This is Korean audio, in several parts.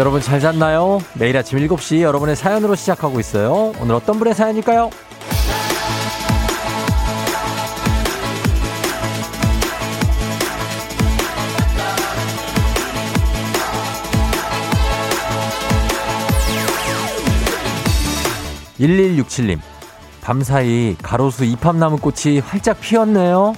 여러분 잘 잤나요? 매일 아침 7시 여러분의 사연으로 시작하고 있어요. 오늘 어떤 분의 사연일까요? 1167님, 밤사이 가로수 잎합 남은 꽃이 활짝 피었네요.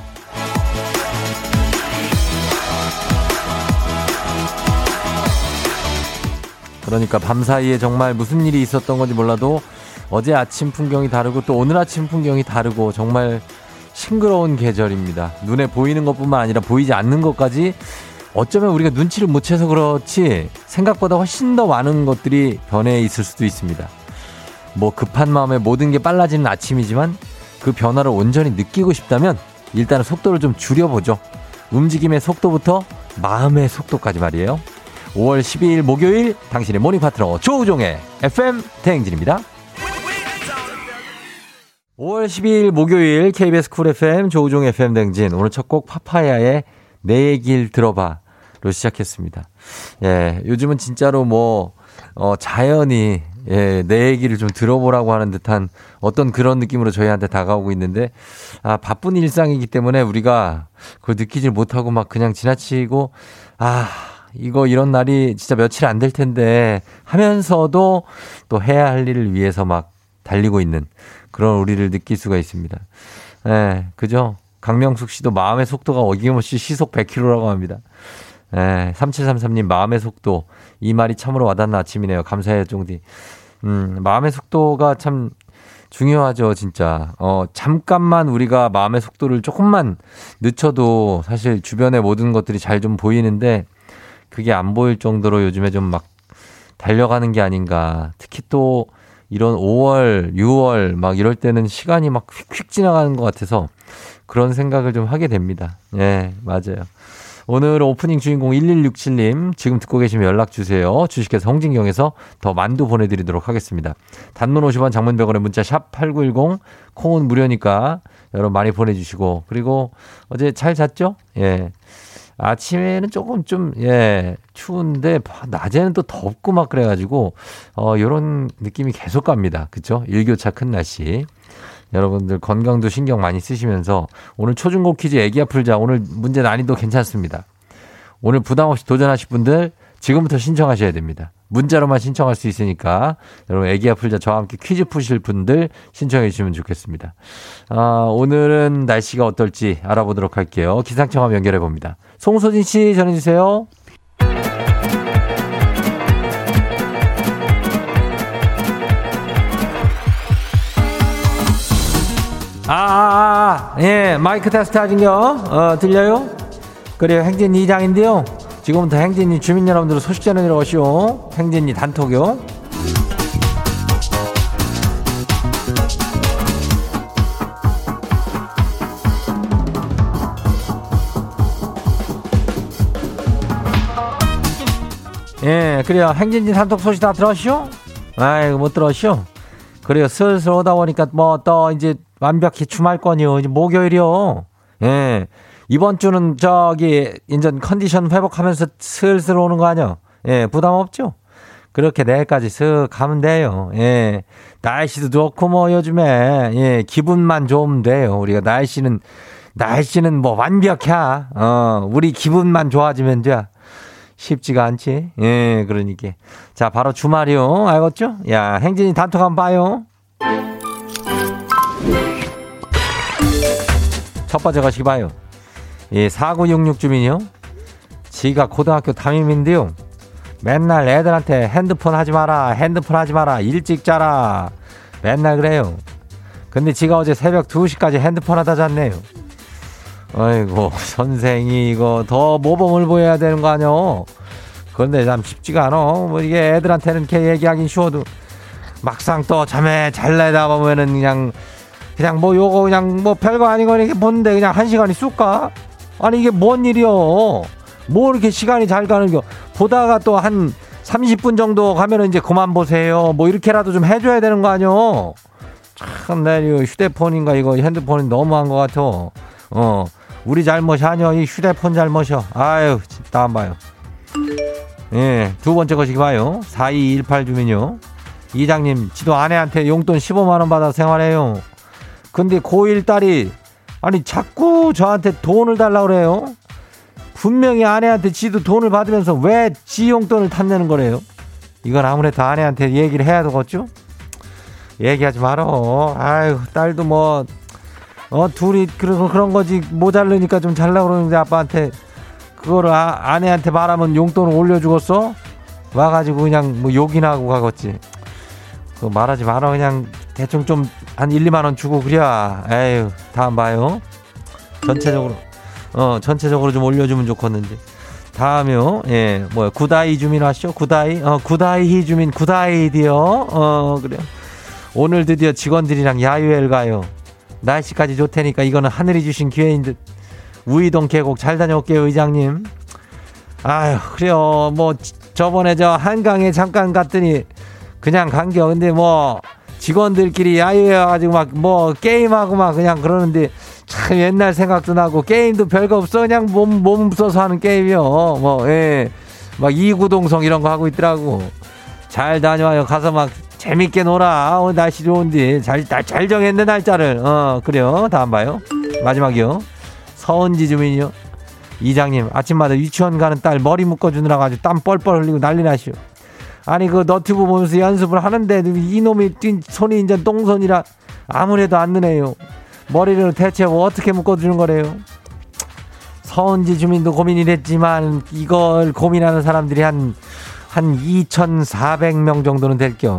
밤사이에 정말 무슨 일이 있었던 건지 몰라도 어제 아침 풍경이 다르고 또 오늘 아침 풍경이 다르고 정말 싱그러운 계절입니다. 눈에 보이는 것뿐만 아니라 보이지 않는 것까지 어쩌면 우리가 눈치를 못 채서 그렇지 생각보다 훨씬 더 많은 것들이 변해 있을 수도 있습니다. 뭐 급한 마음에 모든 게 빨라지는 아침이지만 그 변화를 온전히 느끼고 싶다면 일단은 속도를 좀 줄여보죠. 움직임의 속도부터 마음의 속도까지 말이에요. 5월 12일 목요일 당신의 모닝 파트너 조우종의 FM 대행진입니다. 5월 12일 목요일 KBS 쿨 FM 조우종 FM 대행진, 오늘 첫 곡 파파야의 내 얘기를 들어봐로 시작했습니다. 예, 요즘은 진짜로 뭐 자연이 내 얘기를 좀 들어보라고 하는 듯한 어떤 그런 느낌으로 저희한테 다가오고 있는데, 바쁜 일상이기 때문에 우리가 그걸 느끼질 못하고 막 그냥 지나치고 이런 날이 진짜 며칠 안 될 텐데 하면서도 또 해야 할 일을 위해서 막 달리고 있는 그런 우리를 느낄 수가 있습니다. 예, 그죠? 강명숙 씨도 마음의 속도가 어김없이 시속 100km라고 합니다. 예, 3733님, 마음의 속도. 이 말이 참으로 와닿는 아침이네요. 감사해요, 쫑디. 마음의 속도가 참 중요하죠, 진짜. 잠깐만 우리가 마음의 속도를 조금만 늦춰도 사실 주변의 모든 것들이 잘 좀 보이는데 그게 안 보일 정도로 요즘에 좀 막 달려가는 게 아닌가. 특히 또 이런 5월, 6월 막 이럴 때는 시간이 막 휙휙 지나가는 것 같아서 그런 생각을 좀 하게 됩니다. 예, 맞아요. 오늘 오프닝 주인공 1167님, 지금 듣고 계시면 연락주세요. 주식회사 홍진경에서 더 만두 보내드리도록 하겠습니다. 단문 50원, 장문 100원의 문자 샵 8910, 콩은 무료니까 여러분 많이 보내주시고. 그리고 어제 잘 잤죠? 예. 아침에는 조금 좀, 추운데, 낮에는 또 덥고 막 그래가지고, 요런 느낌이 계속 갑니다. 그쵸? 일교차 큰 날씨. 여러분들 건강도 신경 많이 쓰시면서, 오늘 초중고 퀴즈 애기야 풀자. 오늘 문제 난이도 괜찮습니다. 오늘 부담 없이 도전하실 분들, 지금부터 신청하셔야 됩니다. 문자로만 신청할 수 있으니까, 여러분 애기야 풀자 저와 함께 퀴즈 푸실 분들 신청해 주시면 좋겠습니다. 오늘은 날씨가 어떨지 알아보도록 할게요. 기상청함 연결해 봅니다. 송소진 씨 전해주세요. 예, 마이크 테스트 하신겨? 들려요? 그래요, 행진 이장인데요. 지금부터 행진이 주민 여러분들 소식 전해드려 오시오. 행진이 단톡요. 예, 그래요. 행진이 단톡 소식 다 들었시오? 아이고, 못 들었시오? 그래요. 슬슬 오다 보니까 뭐 또 이제 완벽히 주말권이요. 이제 목요일이요. 예. 이번 주는 인전 컨디션 회복하면서 슬슬 오는 거 아니요? 예, 부담 없죠? 그렇게 내일까지 슥 가면 돼요. 예. 날씨도 좋고 뭐 요즘에, 예, 기분만 좋으면 돼요. 우리가 날씨는 뭐 완벽해. 우리 기분만 좋아지면 돼. 쉽지가 않지. 예, 그러니까. 자, 바로 주말이요. 알겠죠? 야, 행진이 단톡 한번 봐요. 첫 번째 가시기 봐요. 예, 4966 주민이요. 지가 고등학교 담임인데요. 맨날 애들한테 핸드폰 하지 마라. 일찍 자라. 맨날 그래요. 근데 지가 어제 새벽 2시까지 핸드폰 하다 잤네요. 아이고, 선생이 이거 더 모범을 보여야 되는 거 아뇨? 그런데 참 쉽지가 않아. 뭐 이게 애들한테는 이렇게 얘기하긴 쉬워도 막상 또 잠에 잘 내다 보면은 그냥 별거 아닌 거 이렇게 보는데 그냥 한 시간이 쑥 가? 아니, 이게 뭔 일이여? 뭐 이렇게 시간이 잘 가는 겨? 보다가 또 한 30분 정도 가면은 이제 그만 보세요. 뭐 이렇게라도 좀 해줘야 되는 거 아뇨? 참, 나 이거 휴대폰인가 이거 핸드폰이 너무한 것 같아. 우리 잘못이 아니요. 이 휴대폰 잘못이요. 아유, 진짜 안 봐요. 예, 두 번째 것이기 봐요. 4218 주민요. 이장님, 지도 아내한테 용돈 15만원 받아 생활해요. 근데 고1 딸이, 아니, 자꾸 저한테 돈을 달라고 그래요. 분명히 아내한테 지도 돈을 받으면서 왜 지 용돈을 탐내는 거래요? 이건 아무래도 아내한테 얘기를 해야 되겠죠? 얘기하지 말어. 아유, 딸도 뭐, 둘이 그런 거지. 모자르니까 좀 잘라 그러는데 아빠한테. 그거를 아내한테 말하면 용돈을 올려주겠어? 와가지고 그냥 뭐 욕이나 하고 가겠지. 그거 말하지 마라. 그냥 대충 좀 한 1, 2만원 주고 그래야. 에휴, 다음 봐요. 전체적으로, 전체적으로 좀 올려주면 좋겠는데. 다음요, 예, 뭐야. 구다이 주민 왔쇼? 구다이 주민, 구다이디요. 그래요. 오늘 드디어 직원들이랑 야유회를 가요. 날씨까지 좋다니까 이거는 하늘이 주신 기회인 듯. 우이동 계곡 잘 다녀올게요, 의장님. 아유, 그래요. 뭐, 저번에 저 한강에 잠깐 갔더니 그냥 간겨. 근데 뭐, 직원들끼리 야유회 와가지고 막 뭐, 게임하고 막 그냥 그러는데 참 옛날 생각도 나고 게임도 별거 없어. 그냥 몸 써서 하는 게임이요. 뭐, 예. 막 이구동성 이런 거 하고 있더라고. 잘 다녀와요. 가서 막 재밌게 놀아. 오늘 날씨 좋은데. 잘 정했네, 날짜를. 그래요. 다음 봐요. 마지막이요. 서은지 주민이요. 이장님, 아침마다 유치원 가는 딸 머리 묶어주느라고 아주 땀 뻘뻘 흘리고 난리 나시오. 아니, 그 너튜브 보면서 연습을 하는데 이놈이 손이 이제 똥손이라 아무래도 안 느네요. 머리를 대체 어떻게 묶어주는 거래요? 서은지 주민도 고민이 됐지만 이걸 고민하는 사람들이 한 2,400명 정도는 될겨.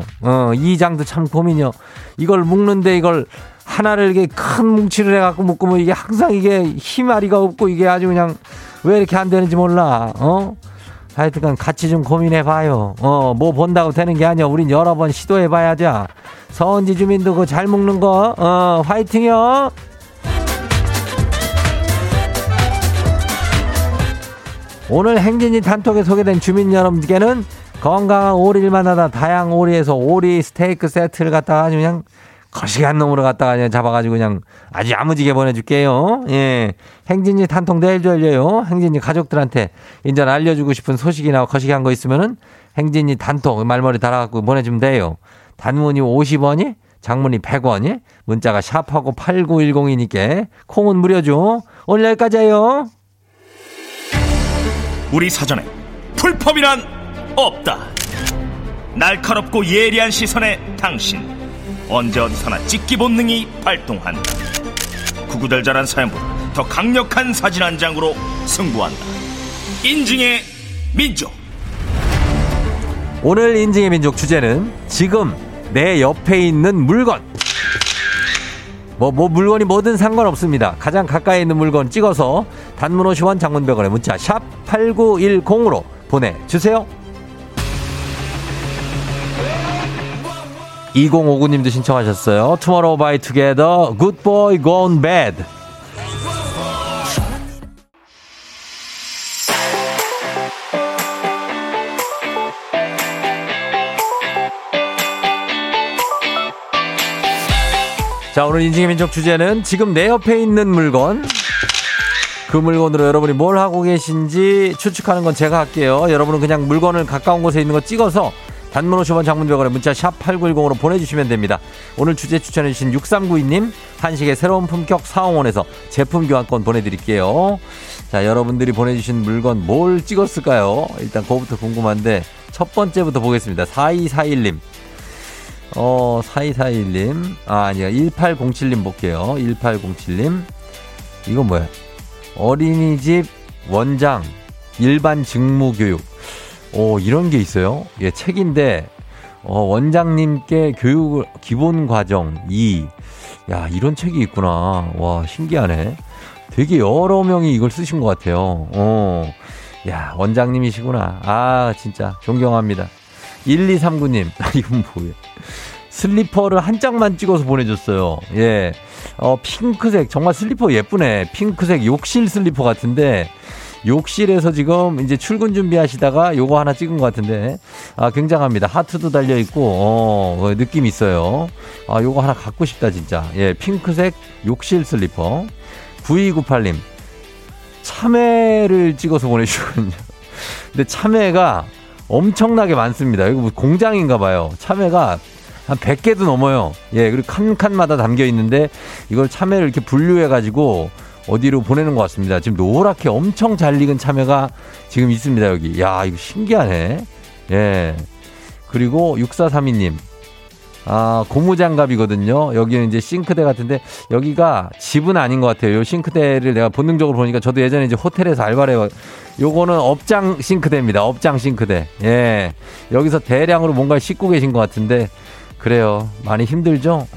이장도 참 고민이요. 이걸 묶는데 이걸 하나를 이게 큰 뭉치를 해갖고 묶으면 이게 항상 이게 힘아리가 없고 이게 아주 그냥 왜 이렇게 안 되는지 몰라. 하여튼간 같이 좀 고민해봐요. 뭐 본다고 되는 게 아니야. 우린 여러 번 시도해봐야지. 서원지 주민도 그거 잘 묶는 거, 화이팅이요. 오늘 행진이 단톡에 소개된 주민 여러분께는 건강한 오리일만 하다 다양 오리에서 오리 스테이크 세트를 갖다가 아주 그냥 거시기한 놈으로 갔다가 그냥 잡아가지고 그냥 아주 야무지게 보내줄게요. 예. 행진이 단통 내일도 열려요. 행진이 가족들한테 인전 알려주고 싶은 소식이나 거시기한 거 있으면은 행진이 단통 말머리 달아갖고 보내주면 돼요. 단문이 50원이, 장문이 100원이, 문자가 샵하고 8910이니까 콩은 무료죠. 오늘 여기까지예요. 우리 사전에 불법이란 없다. 날카롭고 예리한 시선의 당신. 언제 어디서나 찍기 본능이 발동한다. 구구절절한 사연보다 더 강력한 사진 한 장으로 승부한다. 인증의 민족. 오늘 인증의 민족 주제는 지금 내 옆에 있는 물건. 뭐 물건이 뭐든 상관없습니다. 가장 가까이 있는 물건 찍어서 단문 50원, 장문 100원에 문자 샵 8910으로 보내주세요. 2059님도 신청하셨어요. Tomorrow by Together, Good Boy Gone Bad. 자, 오늘 인증의 민족 주제는 지금 내 옆에 있는 물건. 그 물건으로 여러분이 뭘 하고 계신지 추측하는 건 제가 할게요. 여러분은 그냥 물건을 가까운 곳에 있는 거 찍어서 단문 50원, 장문 100원에 문자 샵 8910으로 보내주시면 됩니다. 오늘 주제 추천해주신 6392님, 한식의 새로운 품격 사홍원에서 제품 교환권 보내드릴게요. 자, 여러분들이 보내주신 물건 뭘 찍었을까요? 일단 그거부터 궁금한데 첫 번째부터 보겠습니다. 4241님. 4241님. 아, 아니야. 1807님 볼게요. 1807님. 이건 뭐야? 어린이집 원장 일반 직무교육. 오, 이런 게 있어요. 예, 책인데, 원장님께 교육 기본 과정 2. 야, 이런 책이 있구나. 와, 신기하네. 되게 여러 명이 이걸 쓰신 것 같아요. 야, 원장님이시구나. 아, 진짜 존경합니다. 1239님. 이건 뭐야? 슬리퍼를 한 짝만 찍어서 보내줬어요. 예. 핑크색. 정말 슬리퍼 예쁘네. 핑크색 욕실 슬리퍼 같은데. 욕실에서 지금 이제 출근 준비하시다가 요거 하나 찍은 것 같은데, 아, 굉장합니다. 하트도 달려있고, 느낌 있어요. 아, 요거 하나 갖고 싶다, 진짜. 예, 핑크색 욕실 슬리퍼. 9298님, 참외를 찍어서 보내주시거든요. 근데 참외가 엄청나게 많습니다. 이거 공장인가 봐요. 참외가 한 100개도 넘어요. 예, 그리고 칸칸마다 담겨 있는데 이걸 참외를 이렇게 분류해가지고 어디로 보내는 것 같습니다. 지금 노랗게 엄청 잘 익은 참외가 지금 있습니다, 여기. 야, 이거 신기하네. 예. 그리고 6432님. 아, 고무장갑이거든요. 여기는 이제 싱크대 같은데, 여기가 집은 아닌 것 같아요. 요 싱크대를 내가 본능적으로 보니까 저도 예전에 이제 호텔에서 알바를 해요. 요거는 업장 싱크대입니다. 업장 싱크대. 예. 여기서 대량으로 뭔가를 씻고 계신 것 같은데, 그래요. 많이 힘들죠?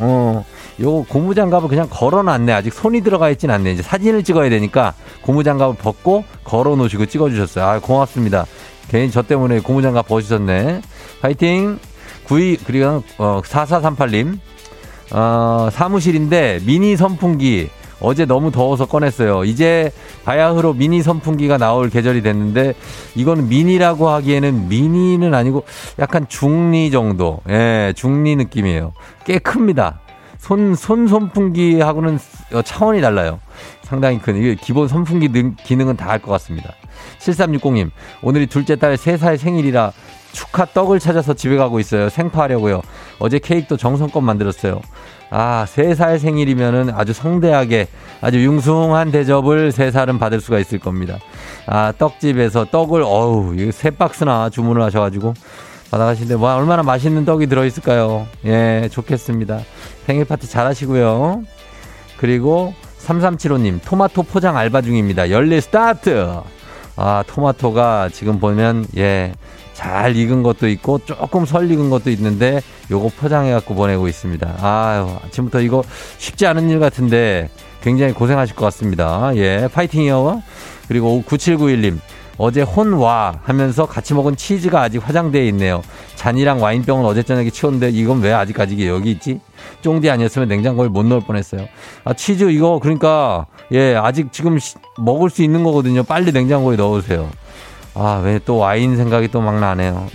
요거 고무장갑을 그냥 걸어놨네. 아직 손이 들어가 있진 않네. 이제 사진을 찍어야 되니까 고무장갑을 벗고 걸어놓으시고 찍어주셨어요. 아, 고맙습니다. 괜히 저 때문에 고무장갑 벗으셨네. 파이팅! 92, 그리고 4438님. 사무실인데 미니 선풍기 어제 너무 더워서 꺼냈어요. 이제 바야흐로 미니 선풍기가 나올 계절이 됐는데 이건 미니라고 하기에는 미니는 아니고 약간 중리 정도. 예, 중리 느낌이에요. 꽤 큽니다. 손 선풍기하고는 차원이 달라요. 상당히 큰. 이게 기본 선풍기 기능은 다 할 것 같습니다. 7360님. 오늘이 둘째 딸 3살 생일이라 축하 떡을 찾아서 집에 가고 있어요. 생파하려고요. 어제 케이크도 정성껏 만들었어요. 아, 3살 생일이면은 아주 성대하게 아주 융숭한 대접을 3살은 받을 수가 있을 겁니다. 아, 떡집에서 떡을 이거 3박스나 주문을 하셔가지고 받아가시는데 와, 얼마나 맛있는 떡이 들어있을까요? 예, 좋겠습니다. 생일 파티 잘하시고요. 그리고 3375님 토마토 포장 알바 중입니다. 열일 스타트. 아, 토마토가 지금 보면 예. 잘 익은 것도 있고 조금 설 익은 것도 있는데 요거 포장해갖고 보내고 있습니다. 아유, 아침부터 이거 쉽지 않은 일 같은데 굉장히 고생하실 것 같습니다. 예, 파이팅이요. 그리고 9791님 어제 혼와 하면서 같이 먹은 치즈가 아직 화장대에 있네요. 잔이랑 와인병은 어제 저녁에 치웠는데 이건 왜 아직까지 여기 있지? 쫑디 아니었으면 냉장고에 못 넣을 뻔했어요. 아, 치즈 이거 그러니까 예, 아직 지금 먹을 수 있는 거거든요. 빨리 냉장고에 넣으세요. 아, 왜 또 와인 생각이 또 막 나네요.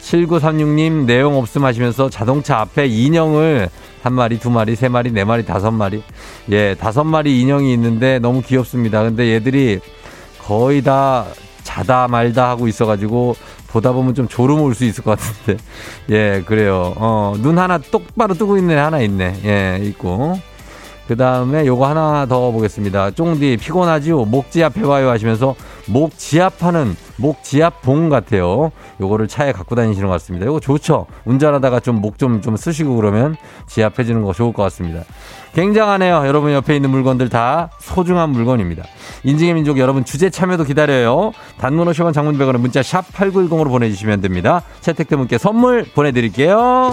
7936님 내용 없음 하시면서 자동차 앞에 인형을 1마리, 2마리, 3마리, 4마리, 5마리. 예, 5마리 인형이 있는데 너무 귀엽습니다. 근데 얘들이 거의 다 자다 말다 하고 있어가지고 보다 보면 좀 졸음 올 수 있을 것 같은데. 예, 그래요. 눈 하나 똑바로 뜨고 있는 애 하나 있네. 예, 있고. 그 다음에 요거 하나 더 보겠습니다. 쫑디 피곤하지요? 목 지압 해봐요 하시면서 목 지압하는 목 지압봉 같아요. 요거를 차에 갖고 다니시는 것 같습니다. 요거 좋죠? 운전하다가 좀 목 좀 쓰시고 그러면 지압해주는 거 좋을 것 같습니다. 굉장하네요. 여러분 옆에 있는 물건들 다 소중한 물건입니다. 인증의 민족 여러분 주제 참여도 기다려요. 단문 50원 장문 100원은 문자 샵8910으로 보내주시면 됩니다. 채택된 분께 선물 보내드릴게요.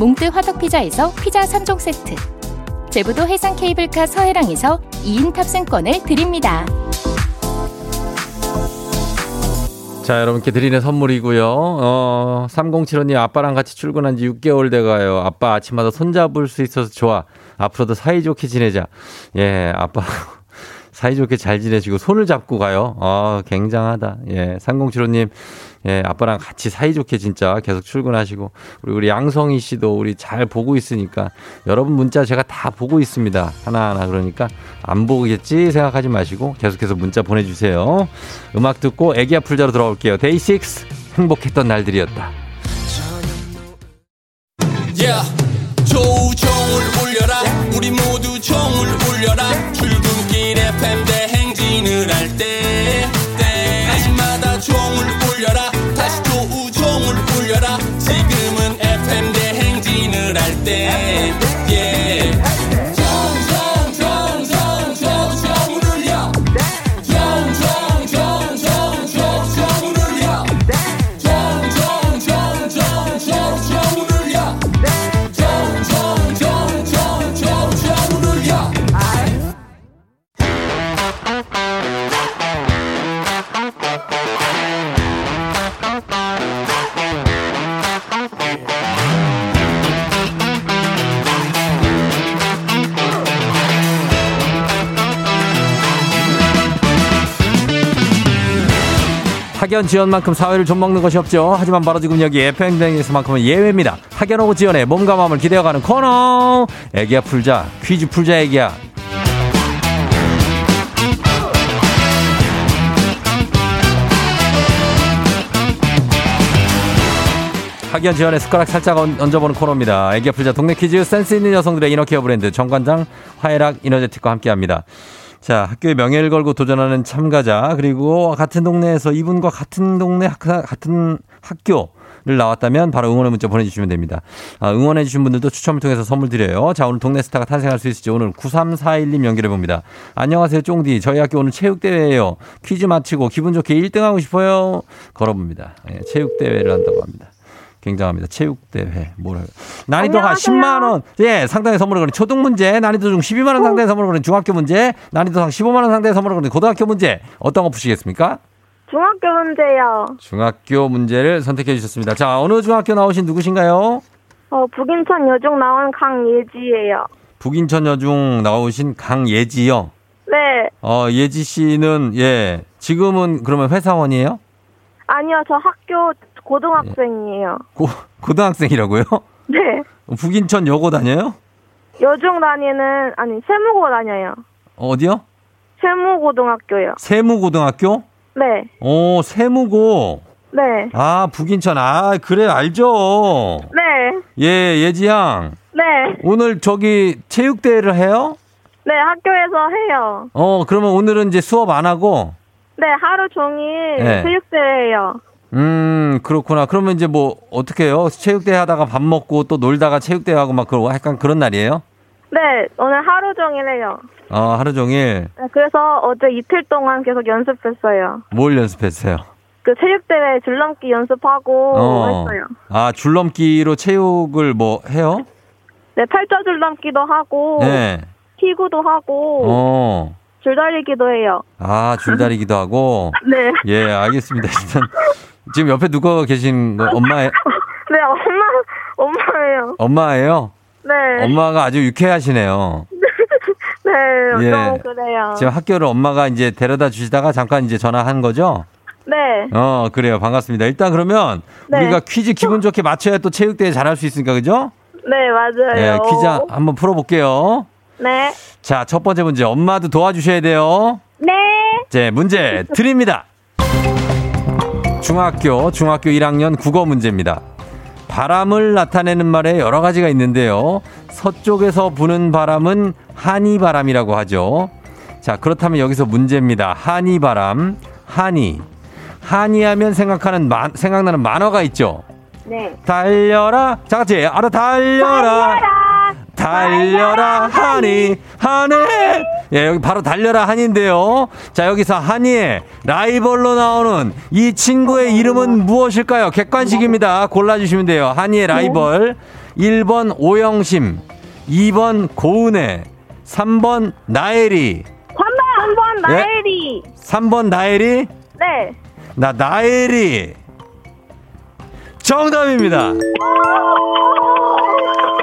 몽뜨 화덕피자에서 피자 3종 세트, 제부도 해상 케이블카 서해랑에서 2인 탑승권을 드립니다. 자, 여러분께 드리는 선물이고요. 3075님 아빠랑 같이 출근한 지 6개월 돼가요. 아빠 아침마다 손잡을 수 있어서 좋아. 앞으로도 사이좋게 지내자. 예, 아빠 사이좋게 잘 지내시고 손을 잡고 가요. 굉장하다. 예, 3075님. 예, 아빠랑 같이 사이좋게 진짜 계속 출근하시고, 우리 양성희 씨도 우리 잘 보고 있으니까, 여러분 문자 제가 다 보고 있습니다. 하나하나. 그러니까 안 보겠지 생각하지 마시고 계속해서 문자 보내주세요. 음악 듣고 애기야 풀자로 돌아올게요. Day Six, 행복했던 날들이었다. Yeah, 조우종을 울려라. 우리 모두 종을 울려라. 출근길 FM 대행진을 할 때 때마다 종을 울려라. 다시 조우종을 울려라. 지금은 FM 대행진을 할 때 yeah. 정정정정정을 울려. 정정정정정정을 울려. 정정정정정정정을 울려. 정정정정정정정을 울려. 학연 지연만큼 사회를 좀먹는 것이 없죠. 하지만 바로 지금 여기 FM댕에서만큼은 예외입니다. 학연하고 지연의 몸과 마음을 기대어가는 코너. 애기야 풀자. 퀴즈 풀자 애기야. 학연 지연의 숟가락 살짝 얹어보는 코너입니다. 애기야 풀자 동네 퀴즈. 센스 있는 여성들의 이너케어 브랜드 정관장 화해락 이너제틱과 함께합니다. 자, 학교의 명예를 걸고 도전하는 참가자, 그리고 같은 동네에서 이분과 같은 동네 같은 학교를 나왔다면 바로 응원의 문자 보내주시면 됩니다. 응원해 주신 분들도 추첨을 통해서 선물 드려요. 자, 오늘 동네 스타가 탄생할 수 있을지 오늘 9341님 연결해 봅니다. 안녕하세요 쫑디, 저희 학교 오늘 체육대회예요. 퀴즈 마치고 기분 좋게 1등하고 싶어요. 걸어봅니다. 예, 체육대회를 한다고 합니다. 굉장합니다. 체육대회. 뭐라고. 난이도가 안녕하세요. 10만원. 예, 상당의 선물을 거는 초등문제, 난이도 중 12만원 상당의 선물을 거는 중학교 문제, 난이도상 15만원 상당의 선물을 거는 고등학교 문제. 어떤 거 푸시겠습니까? 중학교 문제요. 중학교 문제를 선택해 주셨습니다. 자, 어느 중학교 나오신 누구신가요? 북인천 여중 나온 강예지예요. 북인천 여중 나오신 강예지요? 네. 예지 씨는, 예, 지금은 그러면 회사원이에요? 아니요, 저 학교, 고등학생이에요. 고등학생이라고요? 네. 북인천 여고 다녀요? 여중 다니는, 아니, 세무고 다녀요. 어디요? 세무고등학교요. 세무고등학교? 네. 오, 세무고. 네. 아, 북인천. 아, 그래, 알죠. 네. 예, 예지양. 네. 오늘 저기 체육대회를 해요? 네, 학교에서 해요. 그러면 오늘은 이제 수업 안 하고? 네, 하루 종일 네. 체육대회예요. 그렇구나. 그러면 이제 뭐, 어떻게 해요? 체육대회 하다가 밥 먹고 또 놀다가 체육대회 하고 막 그러고 약간 그런 날이에요? 네, 오늘 하루 종일 해요. 하루 종일? 네, 그래서 어제 이틀 동안 계속 연습했어요. 뭘 연습했어요? 그 체육대회 줄넘기 연습하고 했어요. 아, 줄넘기로 체육을 뭐 해요? 네, 팔자 줄넘기도 하고, 네. 피구도 하고, 줄다리기도 해요. 아, 줄다리기도 하고? 네. 예, 알겠습니다. 일단. 지금 옆에 누가 계신 거, 엄마예요? 네, 엄마예요. 엄마예요? 네. 엄마가 아주 유쾌하시네요. 네, 예. 너무 그래요. 지금 학교를 엄마가 이제 데려다 주시다가 잠깐 이제 전화한 거죠? 네. 그래요. 반갑습니다. 일단 그러면 네. 우리가 퀴즈 기분 좋게 맞춰야 또 체육대회 잘할 수 있으니까, 그죠? 네, 맞아요. 예, 퀴즈 한번 풀어볼게요. 네. 자, 첫 번째 문제. 엄마도 도와주셔야 돼요. 네. 네, 문제 드립니다. 중학교 1학년 국어 문제입니다. 바람을 나타내는 말에 여러 가지가 있는데요. 서쪽에서 부는 바람은 한이바람이라고 하죠. 자, 그렇다면 여기서 문제입니다. 한이바람, 한이. 한이하면 생각나는 만화가 있죠. 네. 달려라. 자, 같이 알아 달려라. 달려라, 달려라 하니, 하늘. 예, 여기 바로 달려라 한인데요. 자, 여기서 한이의 라이벌로 나오는 이 친구의 이름은 무엇일까요? 객관식입니다. 골라주시면 돼요. 한이의 라이벌. 1번 오영심, 2번 고은혜, 3번 나혜리. 3번 나혜리. 예? 3번 나혜리? 네. 나혜리. 정답입니다.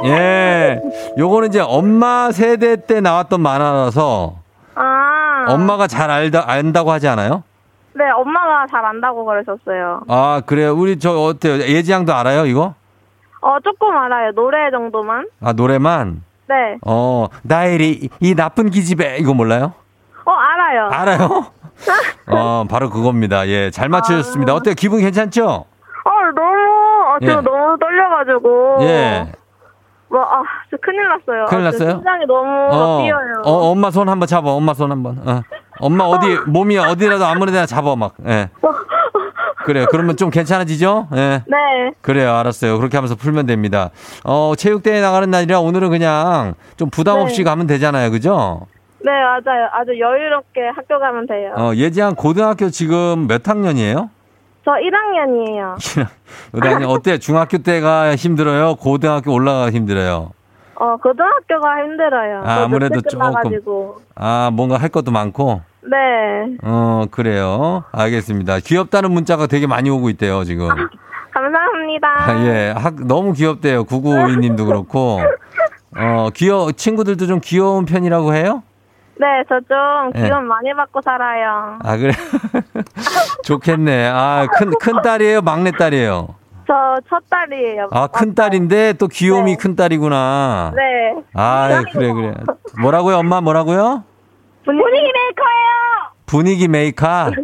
예. 요거는 이제 엄마 세대 때 나왔던 만화라서. 아. 엄마가 잘 안다고 하지 않아요? 네, 엄마가 잘 안다고 그러셨어요. 아, 그래요? 우리 저 어때요? 예지양도 알아요, 이거? 조금 알아요. 노래 정도만. 아, 노래만? 네. 나혜리, 이 나쁜 기집애, 이거 몰라요? 알아요. 알아요? 바로 그겁니다. 예, 잘 맞춰주셨습니다. 어때요? 기분 괜찮죠? 너무 너무 떨려가지고. 예. 저 큰일 났어요. 큰일 났어요? 심장이 너무 뛰어요. 엄마 손 한번 잡아. 엄마 손 한번. 엄마 어디, 몸이 어디라도 아무리 데나 잡아, 막. 예. 그래요. 그러면 좀 괜찮아지죠? 예. 네. 그래요. 알았어요. 그렇게 하면서 풀면 됩니다. 체육대회 나가는 날이라 오늘은 그냥 좀 부담 없이 네. 가면 되잖아요. 그죠? 네, 맞아요. 아주 여유롭게 학교 가면 돼요. 예지양 고등학교 지금 몇 학년이에요? 저 1학년이에요. 1학년. 어때요? 중학교 때가 힘들어요? 고등학교 올라가기 힘들어요? 고등학교가 힘들어요. 아무래도 조금. 아, 뭔가 할 것도 많고? 네. 그래요. 알겠습니다. 귀엽다는 문자가 되게 많이 오고 있대요, 지금. 감사합니다. 예. 너무 귀엽대요. 9952 님도 그렇고. 친구들도 좀 귀여운 편이라고 해요? 네, 저 좀 기운 많이 받고 살아요. 아, 그래? 좋겠네. 아, 큰 딸이에요? 막내 딸이에요? 저 첫 딸이에요. 아, 큰 딸인데 또 귀요미 네. 큰 딸이구나. 네. 아, 그래. 뭐라고요, 엄마? 뭐라고요? 분위기 메이커예요. 분위기 메이커? 네.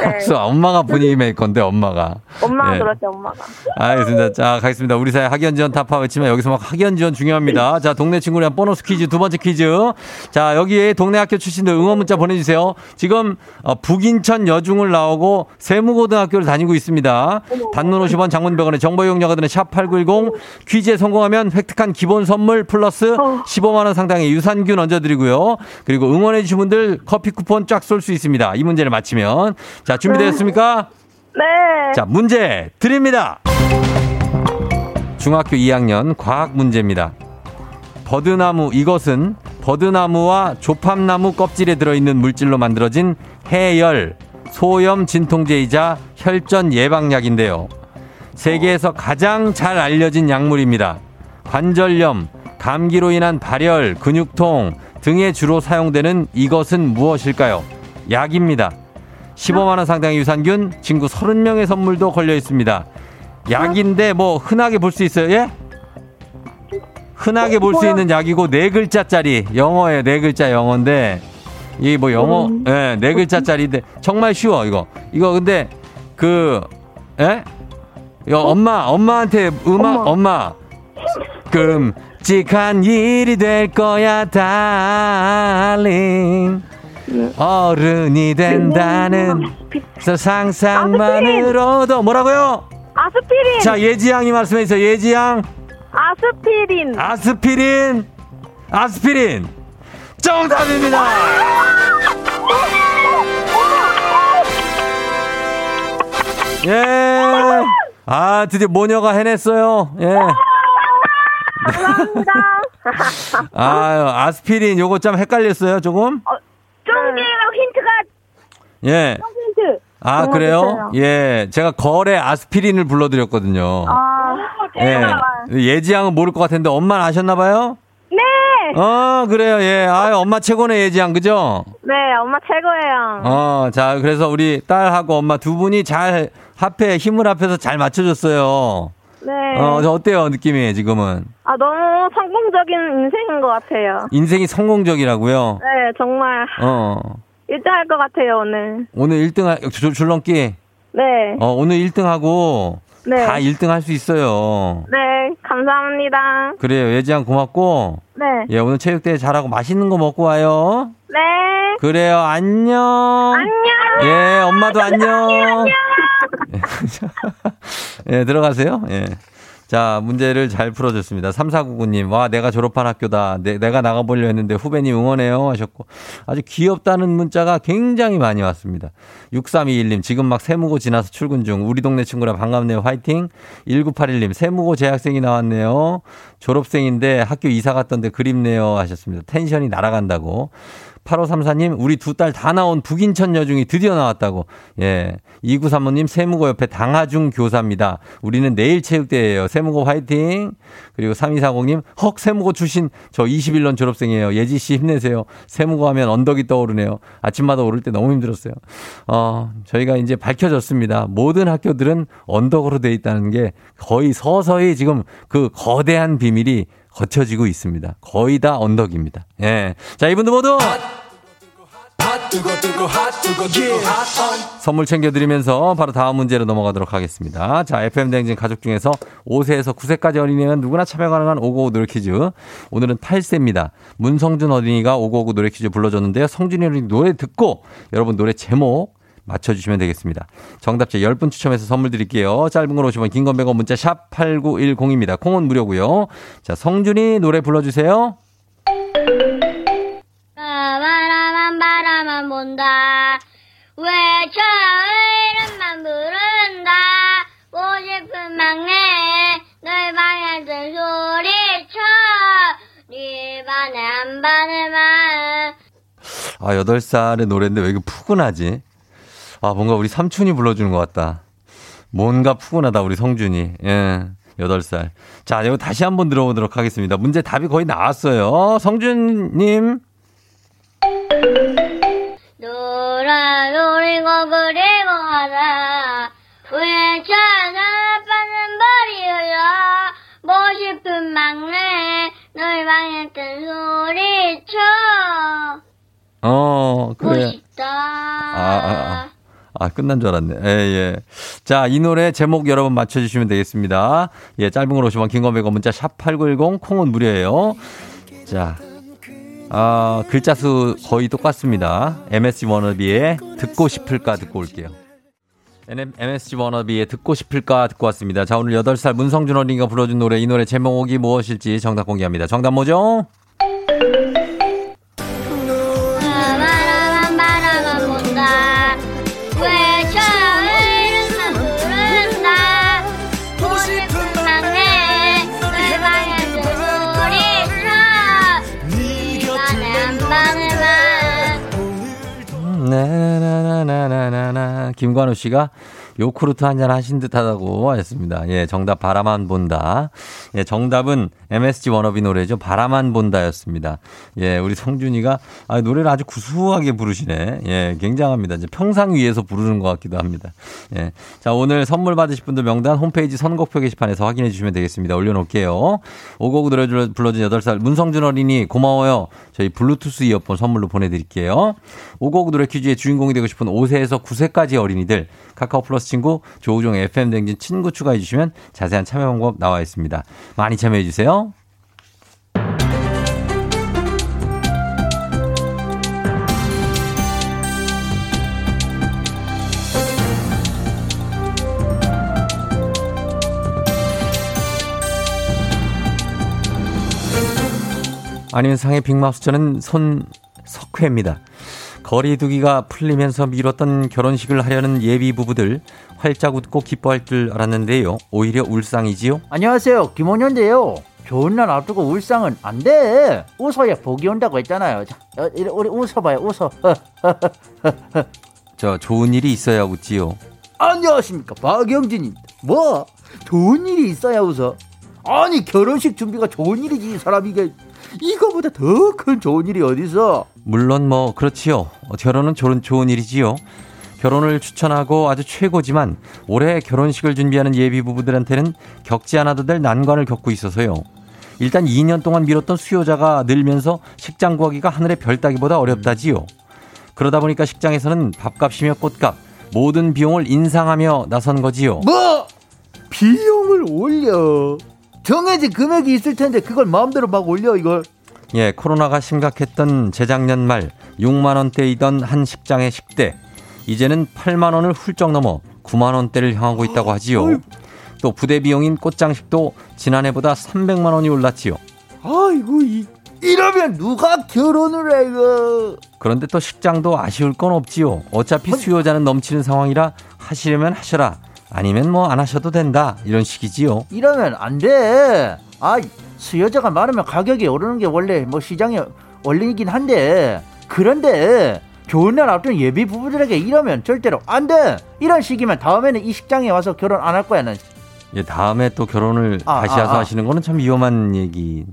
그래서 엄마가 분위기 메이커인데, 엄마가. 엄마가 예. 그렇죠, 엄마가. 알겠습니다. 자, 가겠습니다. 우리 사회 학연지원 타파 외치면 여기서 막 학연지원 중요합니다. 자, 동네 친구랑 보너스 퀴즈, 두 번째 퀴즈. 자, 여기에 동네 학교 출신들 응원 문자 보내주세요. 지금 북인천 여중을 나오고 세무고등학교를 다니고 있습니다. 단문 50원, 장문 100원의 정보 이용료가 드는 샵8910. 퀴즈에 성공하면 획득한 기본 선물 플러스 15만원 상당의 유산균 얹어드리고요. 그리고 응원해주신 분들 커피 쿠폰 쫙 쏠 수 있습니다. 이 문제를 맞히면. 자, 준비되셨습니까? 네. 자, 문제 드립니다. 중학교 2학년 과학 문제입니다. 버드나무, 이것은 버드나무와 조팝나무 껍질에 들어있는 물질로 만들어진 해열, 소염 진통제이자 혈전 예방약인데요. 세계에서 가장 잘 알려진 약물입니다. 관절염, 감기로 인한 발열, 근육통 등에 주로 사용되는 이것은 무엇일까요? 약입니다. 15만원 상당의 유산균, 친구 30명의 선물도 걸려 있습니다. 약인데, 뭐, 흔하게 볼 수 있어요, 예? 흔하게 볼 수 있는 약이고, 네 글자짜리, 영어예요, 네 글자 영어인데, 이게 뭐 영어, 예, 네 글자짜리인데, 정말 쉬워, 이거. 이거 근데, 예? 이거 엄마한테 엄마. 끔찍한 일이 될 거야, darling. 어른이 된다는 상상만으로도. 뭐라고요? 아스피린. 자, 예지양이 말씀해 주세요. 예지양. 아스피린. 정답입니다. 예. 아, 드디어 모녀가 해냈어요. 예. 감사합니다. 아유, 아스피린 요거 참 헷갈렸어요, 조금. 쫑디랑 힌트가. 예. 힌트. 아, 그래요? 있어요. 예. 제가 거래 아스피린을 불러드렸거든요. 아, 예. 예지양은 모를 것 같은데, 엄마는 아셨나봐요? 네! 그래요. 예. 아유, 엄마 최고네, 예지양. 그죠? 네, 엄마 최고예요. 자, 그래서 우리 딸하고 엄마 두 분이 잘 힘을 합해서 잘 맞춰줬어요. 네. 어때요, 느낌이 지금은? 아, 너무 성공적인 인생인 것 같아요. 인생이 성공적이라고요? 네, 정말. 1등 할 것 같아요, 오늘. 오늘 1등 줄넘기? 네. 오늘 1등 하고. 네. 다 1등 할 수 있어요. 네, 감사합니다. 그래요, 예지양 고맙고. 네. 예, 오늘 체육대회 잘하고 맛있는 거 먹고 와요. 네. 그래요, 안녕. 안녕. 예, 엄마도 안녕. 안녕. 예, 들어가세요. 예. 자, 문제를 잘 풀어줬습니다. 3499님, 와, 내가 졸업한 학교다. 내가 나가보려 했는데 후배님 응원해요 하셨고, 아주 귀엽다는 문자가 굉장히 많이 왔습니다. 6321님, 지금 막 세무고 지나서 출근 중. 우리 동네 친구랑 반갑네요. 화이팅. 1981님, 세무고 재학생이 나왔네요. 졸업생인데 학교 이사 갔던데 그립네요 하셨습니다. 텐션이 날아간다고. 8534님, 우리 두 딸 다 나온 북인천 여중이 드디어 나왔다고. 예. 2935님, 세무고 옆에 당하중 교사입니다. 우리는 내일 체육대회예요. 세무고 화이팅. 그리고 3240님, 헉, 세무고 출신 저 21년 졸업생이에요. 예지씨 힘내세요. 세무고 하면 언덕이 떠오르네요. 아침마다 오를 때 너무 힘들었어요. 저희가 이제 밝혀졌습니다. 모든 학교들은 언덕으로 돼 있다는 게 거의 서서히 지금 그 거대한 비밀이 거쳐지고 있습니다. 거의 다 언덕입니다. 예. 자, 이분들 모두 선물 챙겨드리면서 바로 다음 문제로 넘어가도록 하겠습니다. 자, FM 대행진 가족 중에서 5세에서 9세까지 어린이는 누구나 참여 가능한 555 노래 퀴즈. 오늘은 8세입니다. 문성준 어린이가 555 노래 퀴즈 불러줬는데요. 성준이 어린이 노래 듣고 여러분 노래 제목 맞춰주시면 되겠습니다. 정답자 10분 추첨해서 선물 드릴게요. 짧은 걸 50원, 긴 건 100원, 문자 샵 8910입니다. 콩은 무료고요. 자, 성준이 노래 불러주세요. 바람만 바람만 본다. 왜 저 이름만 부른다. 오실픈 막내 널 방해들 소리쳐. 네 반에 한 반의 마음. 아, 8살의 노래인데 왜 이렇게 푸근하지? 아, 뭔가 우리 삼촌이 불러주는 것 같다. 뭔가 푸근하다, 우리 성준이. 예, 8살. 자, 이거 다시 한번 들어보도록 하겠습니다. 문제 답이 거의 나왔어요. 성준님. 노라, 노리고, 그리고 하다. 우리 차가 빠는 발이 흘러. 뭐 싶은 막내, 널 방했던 소리쳐. 그래. 멋있다. 끝난 줄 알았네. 예, 예. 자, 이 노래 제목 여러분 맞춰주시면 되겠습니다. 예, 짧은 걸 50원, 긴 건 100원, 문자 샵8910, 콩은 무료예요. 자, 글자 수 거의 똑같습니다. MSG 워너비의 듣고 싶을까 듣고 올게요. MSG 워너비의 듣고 싶을까 듣고 왔습니다. 자, 오늘 8살 문성준 어린이가 불러준 노래, 이 노래 제목이 무엇일지 정답 공개합니다. 정답 뭐죠? 나나나나나나 김관우 씨가 요크루트 한잔 하신 듯하다고 하셨습니다. 예, 정답 바라만 본다. 예, 정답은 MSG 워너비 노래죠. 바라만 본다였습니다. 예, 우리 성준이가 노래를 아주 구수하게 부르시네. 예, 굉장합니다. 이제 평상 위에서 부르는 것 같기도 합니다. 예, 자, 오늘 선물 받으실 분들 명단 홈페이지 선곡표 게시판에서 확인해 주시면 되겠습니다. 올려놓을게요. 오곡 노래 불러준 8살 문성준 어린이 고마워요. 저희 블루투스 이어폰 선물로 보내드릴게요. 오곡 노래 퀴즈의 주인공이 되고 싶은 5세에서 9세까지 어린이들 카카오 플러스 친구 조우종 FM 댕진 친구 추가해 주시면 자세한 참여 방법 나와 있습니다. 많이 참여해 주세요. 아니면 상의 빅마우스처는 손석회입니다. 거리 두기가 풀리면서 미뤘던 결혼식을 하려는 예비 부부들 활짝 웃고 기뻐할 줄 알았는데요. 오히려 울상이지요. 안녕하세요. 김원현인데요. 좋은 날 앞두고 울상은 안 돼. 웃어야 복이 온다고 했잖아요. 자, 우리 웃어봐요. 웃어. 저 좋은 일이 있어야 웃지요. 안녕하십니까. 박영진입니다. 뭐? 좋은 일이 있어야 웃어. 아니 결혼식 준비가 좋은 일이지 이 사람이게. 이거보다 더 큰 좋은 일이 어디서? 물론 뭐 그렇지요. 결혼은 좋은 일이지요. 결혼을 추천하고 아주 최고지만 올해 결혼식을 준비하는 예비 부부들한테는 겪지 않아도 될 난관을 겪고 있어서요. 일단 2년 동안 미뤘던 수요자가 늘면서 식장 구하기가 하늘의 별 따기보다 어렵다지요. 그러다 보니까 식장에서는 밥값이며 꽃값 모든 비용을 인상하며 나선 거지요. 뭐? 비용을 올려? 정해진 금액이 있을 텐데 그걸 마음대로 막 올려 이걸. 예, 코로나가 심각했던 재작년 말 6만 원대이던 한 식장의 식대 이제는 8만 원을 훌쩍 넘어 9만 원대를 향하고 있다고 하지요. 또 부대 비용인 꽃장식도 지난해보다 300만 원이 올랐지요. 아이고 이러면 누가 결혼을 해 이거. 그런데 또 식장도 아쉬울 건 없지요. 어차피 수요자는 넘치는 상황이라 하시려면 하셔라, 아니면 뭐 안 하셔도 된다, 이런 식이지요. 이러면 안 돼. 아, 수요자가 많으면 가격이 오르는 게 원래 뭐 시장의 원리이긴 한데, 그런데 좋은 날 앞둔 예비 부부들에게 이러면 절대로 안 돼, 이런 식이면 다음에는 이 식장에 와서 결혼 안 할 거야 난. 예, 다음에 또 결혼을 다시 와서 하시는 거는 참 위험한 얘기.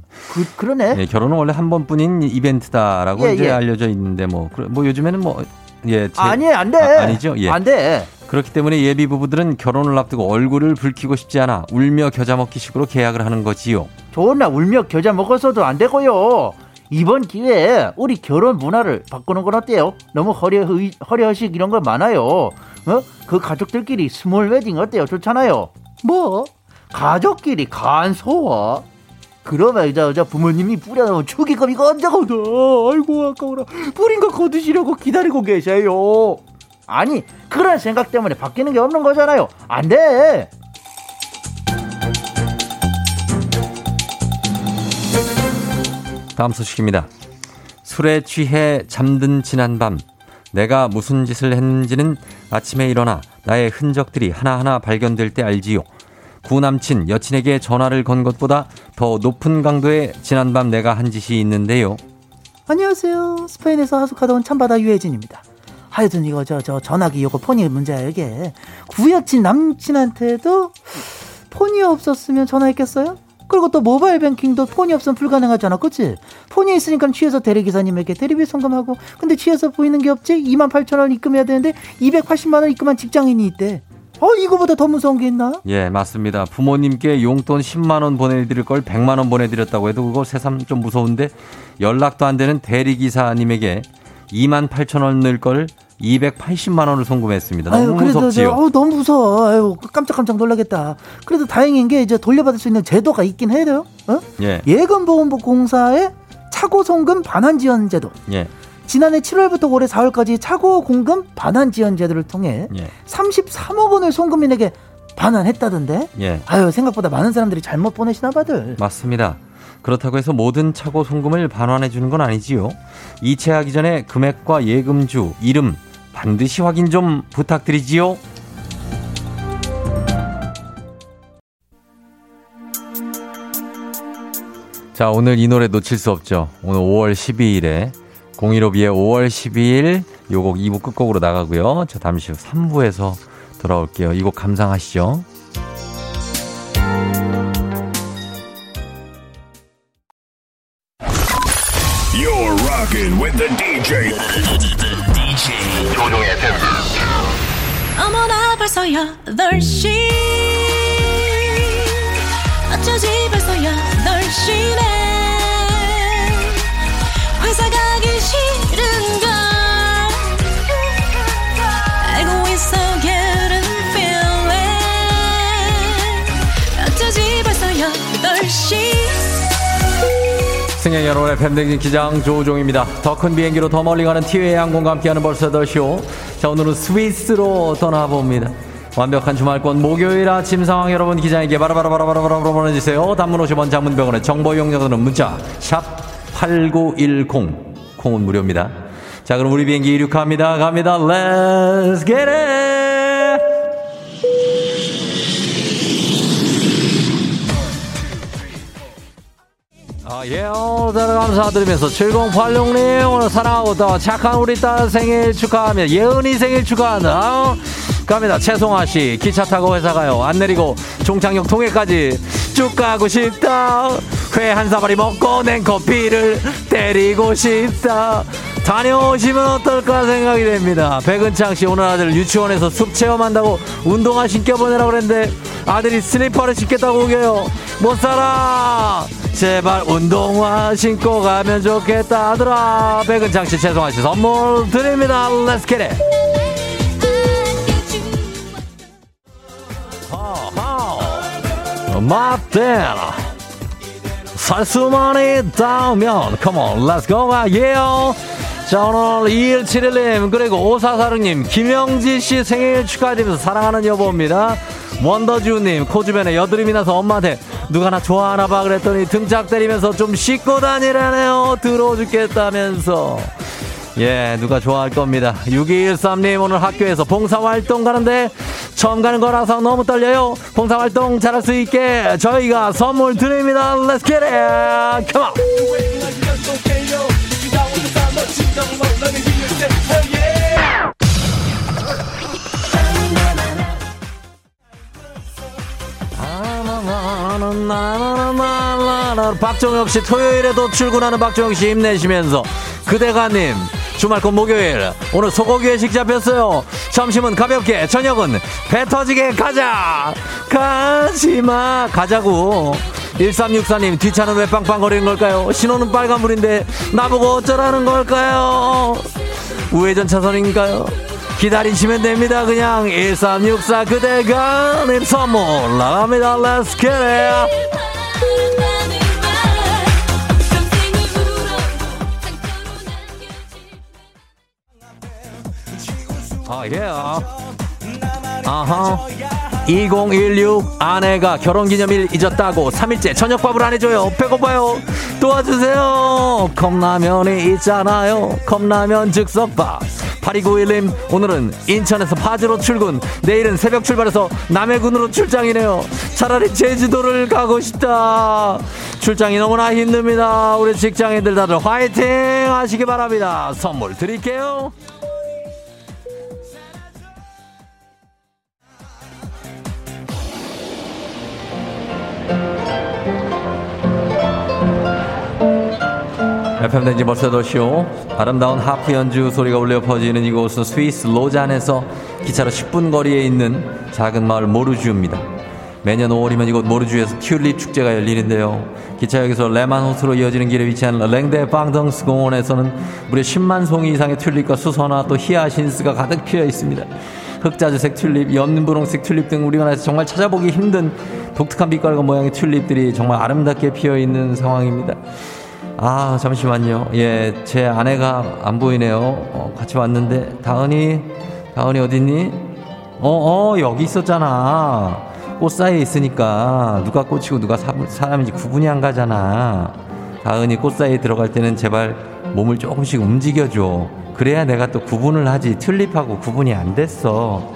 그러네. 예, 결혼은 원래 한 번뿐인 이벤트다라고 이제 알려져 있는데 뭐 요즘에는 뭐 예, 아니 안 돼. 아니죠. 예. 안 돼. 그렇기 때문에 예비 부부들은 결혼을 앞두고 얼굴을 붉히고 싶지 않아 울며 겨자 먹기 식으로 계약을 하는 거지요. 좋은 날 울며 겨자 먹어서도 안 되고요. 이번 기회에 우리 결혼 문화를 바꾸는 건 어때요? 너무 허례허식 이런 거 많아요. 그 가족들끼리 스몰 웨딩 어때요? 좋잖아요. 뭐? 가족끼리 간소화? 그러면 이제 부모님이 뿌려놓은 축의금 이거 언제 거둬? 아이고 아까워라. 뿌린 거 거두시려고 기다리고 계세요. 아니 그런 생각 때문에 바뀌는 게 없는 거잖아요. 안 돼. 다음 소식입니다. 술에 취해 잠든 지난밤, 내가 무슨 짓을 했는지는 아침에 일어나 나의 흔적들이 하나하나 발견될 때 알지요. 구남친, 여친에게 전화를 건 것보다 더 높은 강도의 지난밤 내가 한 짓이 있는데요. 안녕하세요. 스페인에서 하숙하다 온 찬바다 유혜진입니다. 하여튼 이거 저 전화기 이거 폰이 문제야 이게. 구여친 남친한테도 폰이 없었으면 전화했겠어요? 그리고 또 모바일 뱅킹도 폰이 없으면 불가능하잖아, 그치? 폰이 있으니까 취해서 대리기사님에게 대리비 송금하고, 근데 취해서 보이는 게 없지? 28,000원 입금해야 되는데 280만 원 입금한 직장인이 있대. 이거보다 더 무서운 게 있나? 예, 맞습니다. 부모님께 용돈 10만 원 보내드릴 걸 100만 원 보내드렸다고 해도 그거 새삼 좀 무서운데, 연락도 안 되는 대리기사님에게 28,000원 넣을 걸 280만 원을 송금했습니다. 아유, 너무 무섭지요. 너무 무서워. 아유, 깜짝깜짝 놀라겠다. 그래도 다행인 게 이제 돌려받을 수 있는 제도가 있긴 해요. 예. 예금보험공사의 차고 송금 반환 지원 제도. 예. 지난해 7월부터 올해 4월까지 차고 공금 반환 지원 제도를 통해 33억 원을 송금인에게 반환했다던데. 예. 아유, 생각보다 많은 사람들이 잘못 보내시나 봐들. 맞습니다. 그렇다고 해서 모든 차고 송금을 반환해 주는 건 아니지요. 이체하기 전에 금액과 예금주, 이름 반드시 확인 좀 부탁드리지요. 자, 오늘 이 노래 놓칠 수 없죠. 오늘 5월 12일에 015B의 5월 12일 이 곡 2부 끝곡으로 나가고요. 저 잠시 후 3부에서 돌아올게요. 이 곡 감상하시죠. You're rocking with the DJ. DJ. 조종의 팬. 어머나 벌써 8시. 어쩌지 벌써 8시네. 회사 가기 싫은걸 알고 있어. Get a feeling. 어쩌지 벌써 8시. 승객 여러분의 팬댕진 기장 조우종입니다. 더 큰 비행기로 더 멀리 가는 티웨이 항공과 함께하는 벌써 8시오. 자, 오늘은 스위스로 떠나봅니다. 완벽한 주말권 목요일 아침 상황 여러분 기장에게 바로바로 보내주세요. 단문 50원, 장문 100원에 정보 이용료는 문자 샵 8910, 콩은 무료입니다. 자, 그럼 우리 비행기 이륙합니다. 갑니다. Let's get it! 예, 오늘 감사드리면서 7086님 오늘 사랑하고 더 착한 우리 딸 생일 축하하며 예은이 생일 축하한다. 갑니다. 최송아씨, 기차 타고 회사 가요. 안 내리고 종착역 통해까지 쭉 가고 싶다. 회 한 사발이 먹고 냉커피를 때리고 싶다. 다녀오시면 어떨까 생각이 됩니다. 백은창씨, 오늘 아들 유치원에서 숲 체험한다고 운동화 신겨보내라고 그랬는데 아들이 슬리퍼를 신겠다고 우겨요. 못살아. 제발 운동화 신고 가면 좋겠다. 아들아. 백은창씨, 최송아씨 선물 드립니다. Let's get it. 마테라 살 수만 있다면 Come on, let's go, yeah. 자, 오늘 2171님 그리고 5446님 김영지씨 생일 축하드리면서 사랑하는 여보입니다. 원더주님, 코 주변에 여드름이 나서 엄마한테 누가 나 좋아하나 봐 그랬더니 등짝 때리면서 좀 씻고 다니라네요. 더러워 죽겠다면서. 예, 누가 좋아할 겁니다. 6213님, 오늘 학교에서 봉사활동 가는데 처음 가는 거라서 너무 떨려요. 봉사활동 잘할 수 있게 저희가 선물 드립니다. Let's get it! Come on! 박종혁씨, 토요일에도 출근하는 박종혁씨 힘내시면서. 그대가님, 주말 곧 목요일 오늘 소고기 회식 잡혔어요. 점심은 가볍게, 저녁은 배 터지게 가자. 가지마, 가자고. 1364님, 뒷차는 왜 빵빵거리는 걸까요? 신호는 빨간불인데 나보고 어쩌라는 걸까요? 우회전 차선인가요? 기다리시면 됩니다. 그냥 1364 그대가 님 선물 나갑니다. Let's get it. 2016 아내가 결혼기념일 잊었다고 3일째 저녁밥을 안 해줘요. 배고파요. 도와주세요. 컵라면이 있잖아요. 컵라면 즉석밥. 8291님, 오늘은 인천에서 파주로 출근, 내일은 새벽 출발해서 남해군으로 출장이네요. 차라리 제주도를 가고 싶다. 출장이 너무나 힘듭니다. 우리 직장인들 다들 화이팅 하시기 바랍니다. 선물 드릴게요. FM댕지 벌써 8시요. 아름다운 하프 연주 소리가 울려 퍼지는 이곳은 스위스 로잔에서 기차로 10분 거리에 있는 작은 마을 모르주입니다. 매년 5월이면 이곳 모르주에서 튤립 축제가 열리는데요. 기차역에서 레만호수로 이어지는 길에 위치한 랭데 빵덩스 공원에서는 무려 10만 송이 이상의 튤립과 수선화, 또 히아신스가 가득 피어 있습니다. 흑자주색 튤립, 연분홍색 튤립 등 우리나라에서 정말 찾아보기 힘든 독특한 빛깔과 모양의 튤립들이 정말 아름답게 피어 있는 상황입니다. 아, 잠시만요. 예, 제 아내가 안 보이네요. 같이 왔는데. 다은이 어딨니? 여기 있었잖아. 꽃 사이에 있으니까 누가 꽃이고 누가 사람인지 구분이 안 가잖아. 다은이, 꽃 사이에 들어갈 때는 제발 몸을 조금씩 움직여줘. 그래야 내가 또 구분을 하지. 튤립하고 구분이 안 됐어.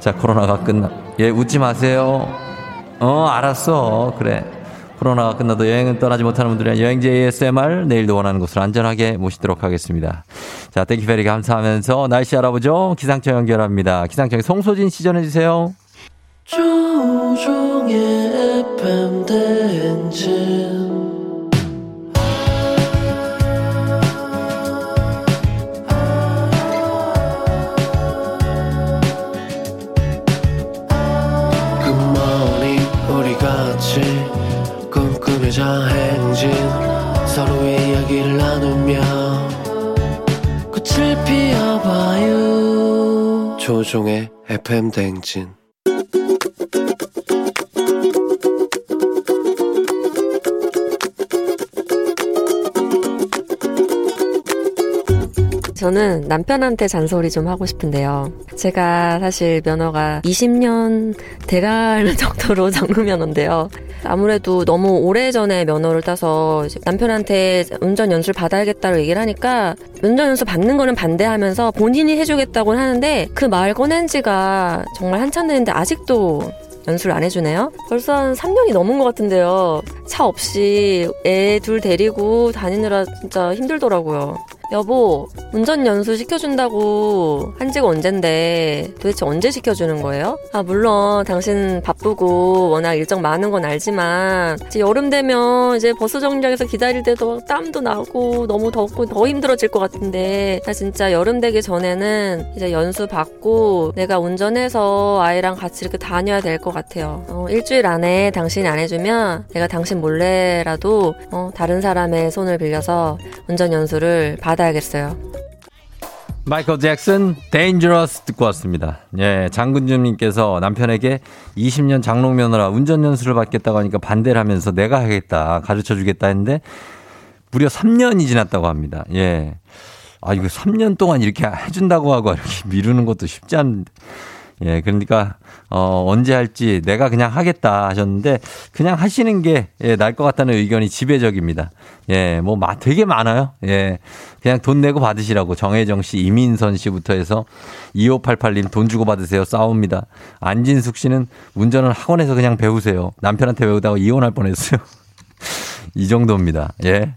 자, 코로나가 끝나. 예, 웃지 마세요. 알았어. 그래. 코로나가 끝나도 여행은 떠나지 못하는 분들은 여행지 ASMR, 내일도 원하는 곳을 안전하게 모시도록 하겠습니다. 자, 땡큐베리 감사하면서 날씨 알아보죠. 기상청 연결합니다. 기상청에 송소진 씨 전해주세요. 행진 서로의 이야기를 나누며 꽃을 피워봐요. 조종의 FM 대행진. 저는 남편한테 잔소리 좀 하고 싶은데요. 제가 사실 면허가 20년 대라는 정도로 장롱면허인데요. 아무래도 너무 오래전에 면허를 따서 남편한테 운전연수 받아야겠다고 얘기를 하니까 운전연수 받는 거는 반대하면서 본인이 해주겠다고는 하는데 그 말 꺼낸 지가 정말 한참 됐는데 아직도 연수를 안 해주네요. 벌써 한 3년이 넘은 것 같은데요. 차 없이 애 둘 데리고 다니느라 진짜 힘들더라고요. 여보, 운전연수 시켜준다고 한 지가 언젠데 도대체 언제 시켜주는 거예요? 아, 물론 당신 바쁘고 워낙 일정 많은 건 알지만 이제 여름 되면 이제 버스 정류장에서 기다릴 때도 땀도 나고 너무 덥고 더 힘들어질 것 같은데 나 진짜 여름 되기 전에는 이제 연수 받고 내가 운전해서 아이랑 같이 이렇게 다녀야 될 것 같아요. 일주일 안에 당신이 안 해주면 내가 당신 몰래라도 다른 사람의 손을 빌려서 운전연수를 받아야겠어요. 마이클 잭슨, Dangerous 듣고 왔습니다. 예, 장군주님께서 남편에게 20년 장롱면허라 운전연수를 받겠다고 하니까 반대를 하면서 내가 하겠다, 가르쳐주겠다 했는데 무려 3년이 지났다고 합니다. 예, 아, 이거 3년 동안 이렇게 해준다고 하고 이렇게 미루는 것도 쉽지 않은데. 예, 그러니까 언제 할지 내가 그냥 하겠다 하셨는데 그냥 하시는 게 예, 나을 것 같다는 의견이 지배적입니다. 예, 뭐 되게 많아요. 예, 그냥 돈 내고 받으시라고 정혜정 씨, 이민선 씨부터 해서 2588님 돈 주고 받으세요. 싸웁니다. 안진숙 씨는 운전을 학원에서 그냥 배우세요. 남편한테 배우다가 이혼할 뻔했어요. 이 정도입니다. 예,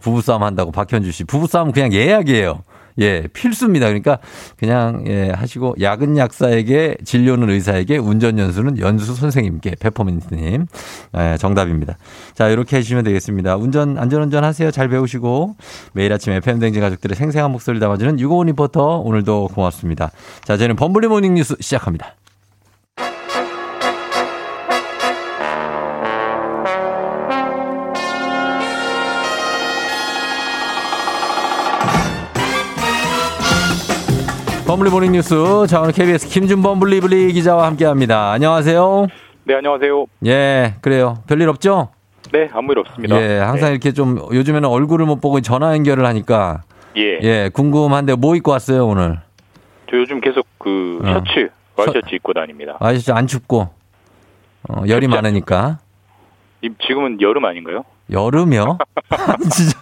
부부싸움 한다고 박현주 씨, 부부싸움 그냥 예약이에요. 예, 필수입니다. 그러니까 그냥 예, 하시고 약은 약사에게, 진료는 의사에게, 운전 연수는 연수 선생님께. 페퍼민트님 예, 정답입니다. 자, 이렇게 해주시면 되겠습니다. 운전 안전운전 하세요. 잘 배우시고 매일 아침 FM 댕진 가족들의 생생한 목소리를 담아주는 유고원 리포터 오늘도 고맙습니다. 자, 저희는 범블리 모닝뉴스 시작합니다. 범블리 모닝 뉴스. 자, 오늘 KBS 김준범 블리블리 기자와 함께합니다. 안녕하세요. 네, 안녕하세요. 예, 그래요. 별일 없죠? 네, 아무 일 없습니다. 예, 항상 네. 이렇게 좀 요즘에는 얼굴을 못 보고 전화 연결을 하니까 예, 예, 궁금한데 뭐 입고 왔어요 오늘? 저 요즘 계속 그 셔츠, 와이셔츠 입고 다닙니다. 와이셔츠 안 춥고 열이 많으니까. 지금은 여름 아닌가요? 여름이요? 진짜.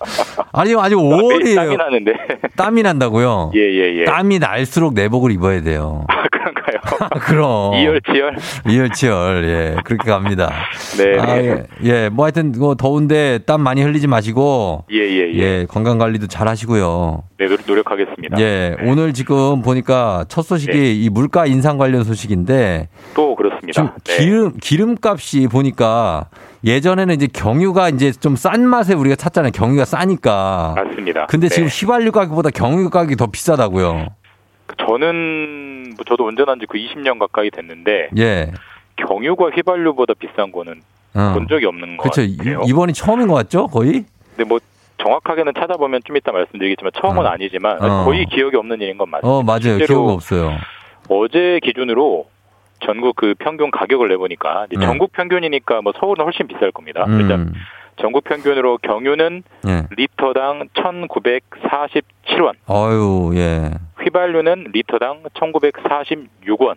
아니, 아직 5월이에요. 땀이 나는데. 땀이 난다고요? 예, 예, 예. 땀이 날수록 내복을 입어야 돼요. 아, 그런가요? 그럼. 이열치열? 이열치열, 예. 그렇게 갑니다. 네. 아, 예. 예, 뭐 하여튼, 더운데 땀 많이 흘리지 마시고. 예, 예, 예. 예, 건강 관리도 잘 하시고요. 네, 노력하겠습니다. 예, 네. 오늘 지금 보니까 첫 소식이 네. 이 물가 인상 관련 소식인데. 또 그렇습니다. 네. 기름값이 보니까 예전에는 이제 경유가 이제 좀 싼 맛에 우리가 찾잖아요. 경유가 싸니까. 맞습니다. 근데 네. 지금 휘발유 가격보다 경유 가격이 더 비싸다고요. 저는 저도 운전한 지 그 20년 가까이 됐는데 예. 경유가 휘발유보다 비싼 거는 본 적이 없는 것 그쵸. 같아요. 이번이 처음인 것 같죠? 거의? 네, 뭐 정확하게는 찾아보면 좀 이따 말씀드리겠지만 처음은 아니지만 거의 기억이 없는 일인 건 맞습니다. 맞아요. 기억이 없어요. 어제 기준으로 전국 그 평균 가격을 내보니까 전국 평균이니까 뭐 서울은 훨씬 비쌀 겁니다. 일단 전국 평균으로 경유는 예. 리터당 1,947원. 아유, 예. 휘발유는 리터당 1,946원.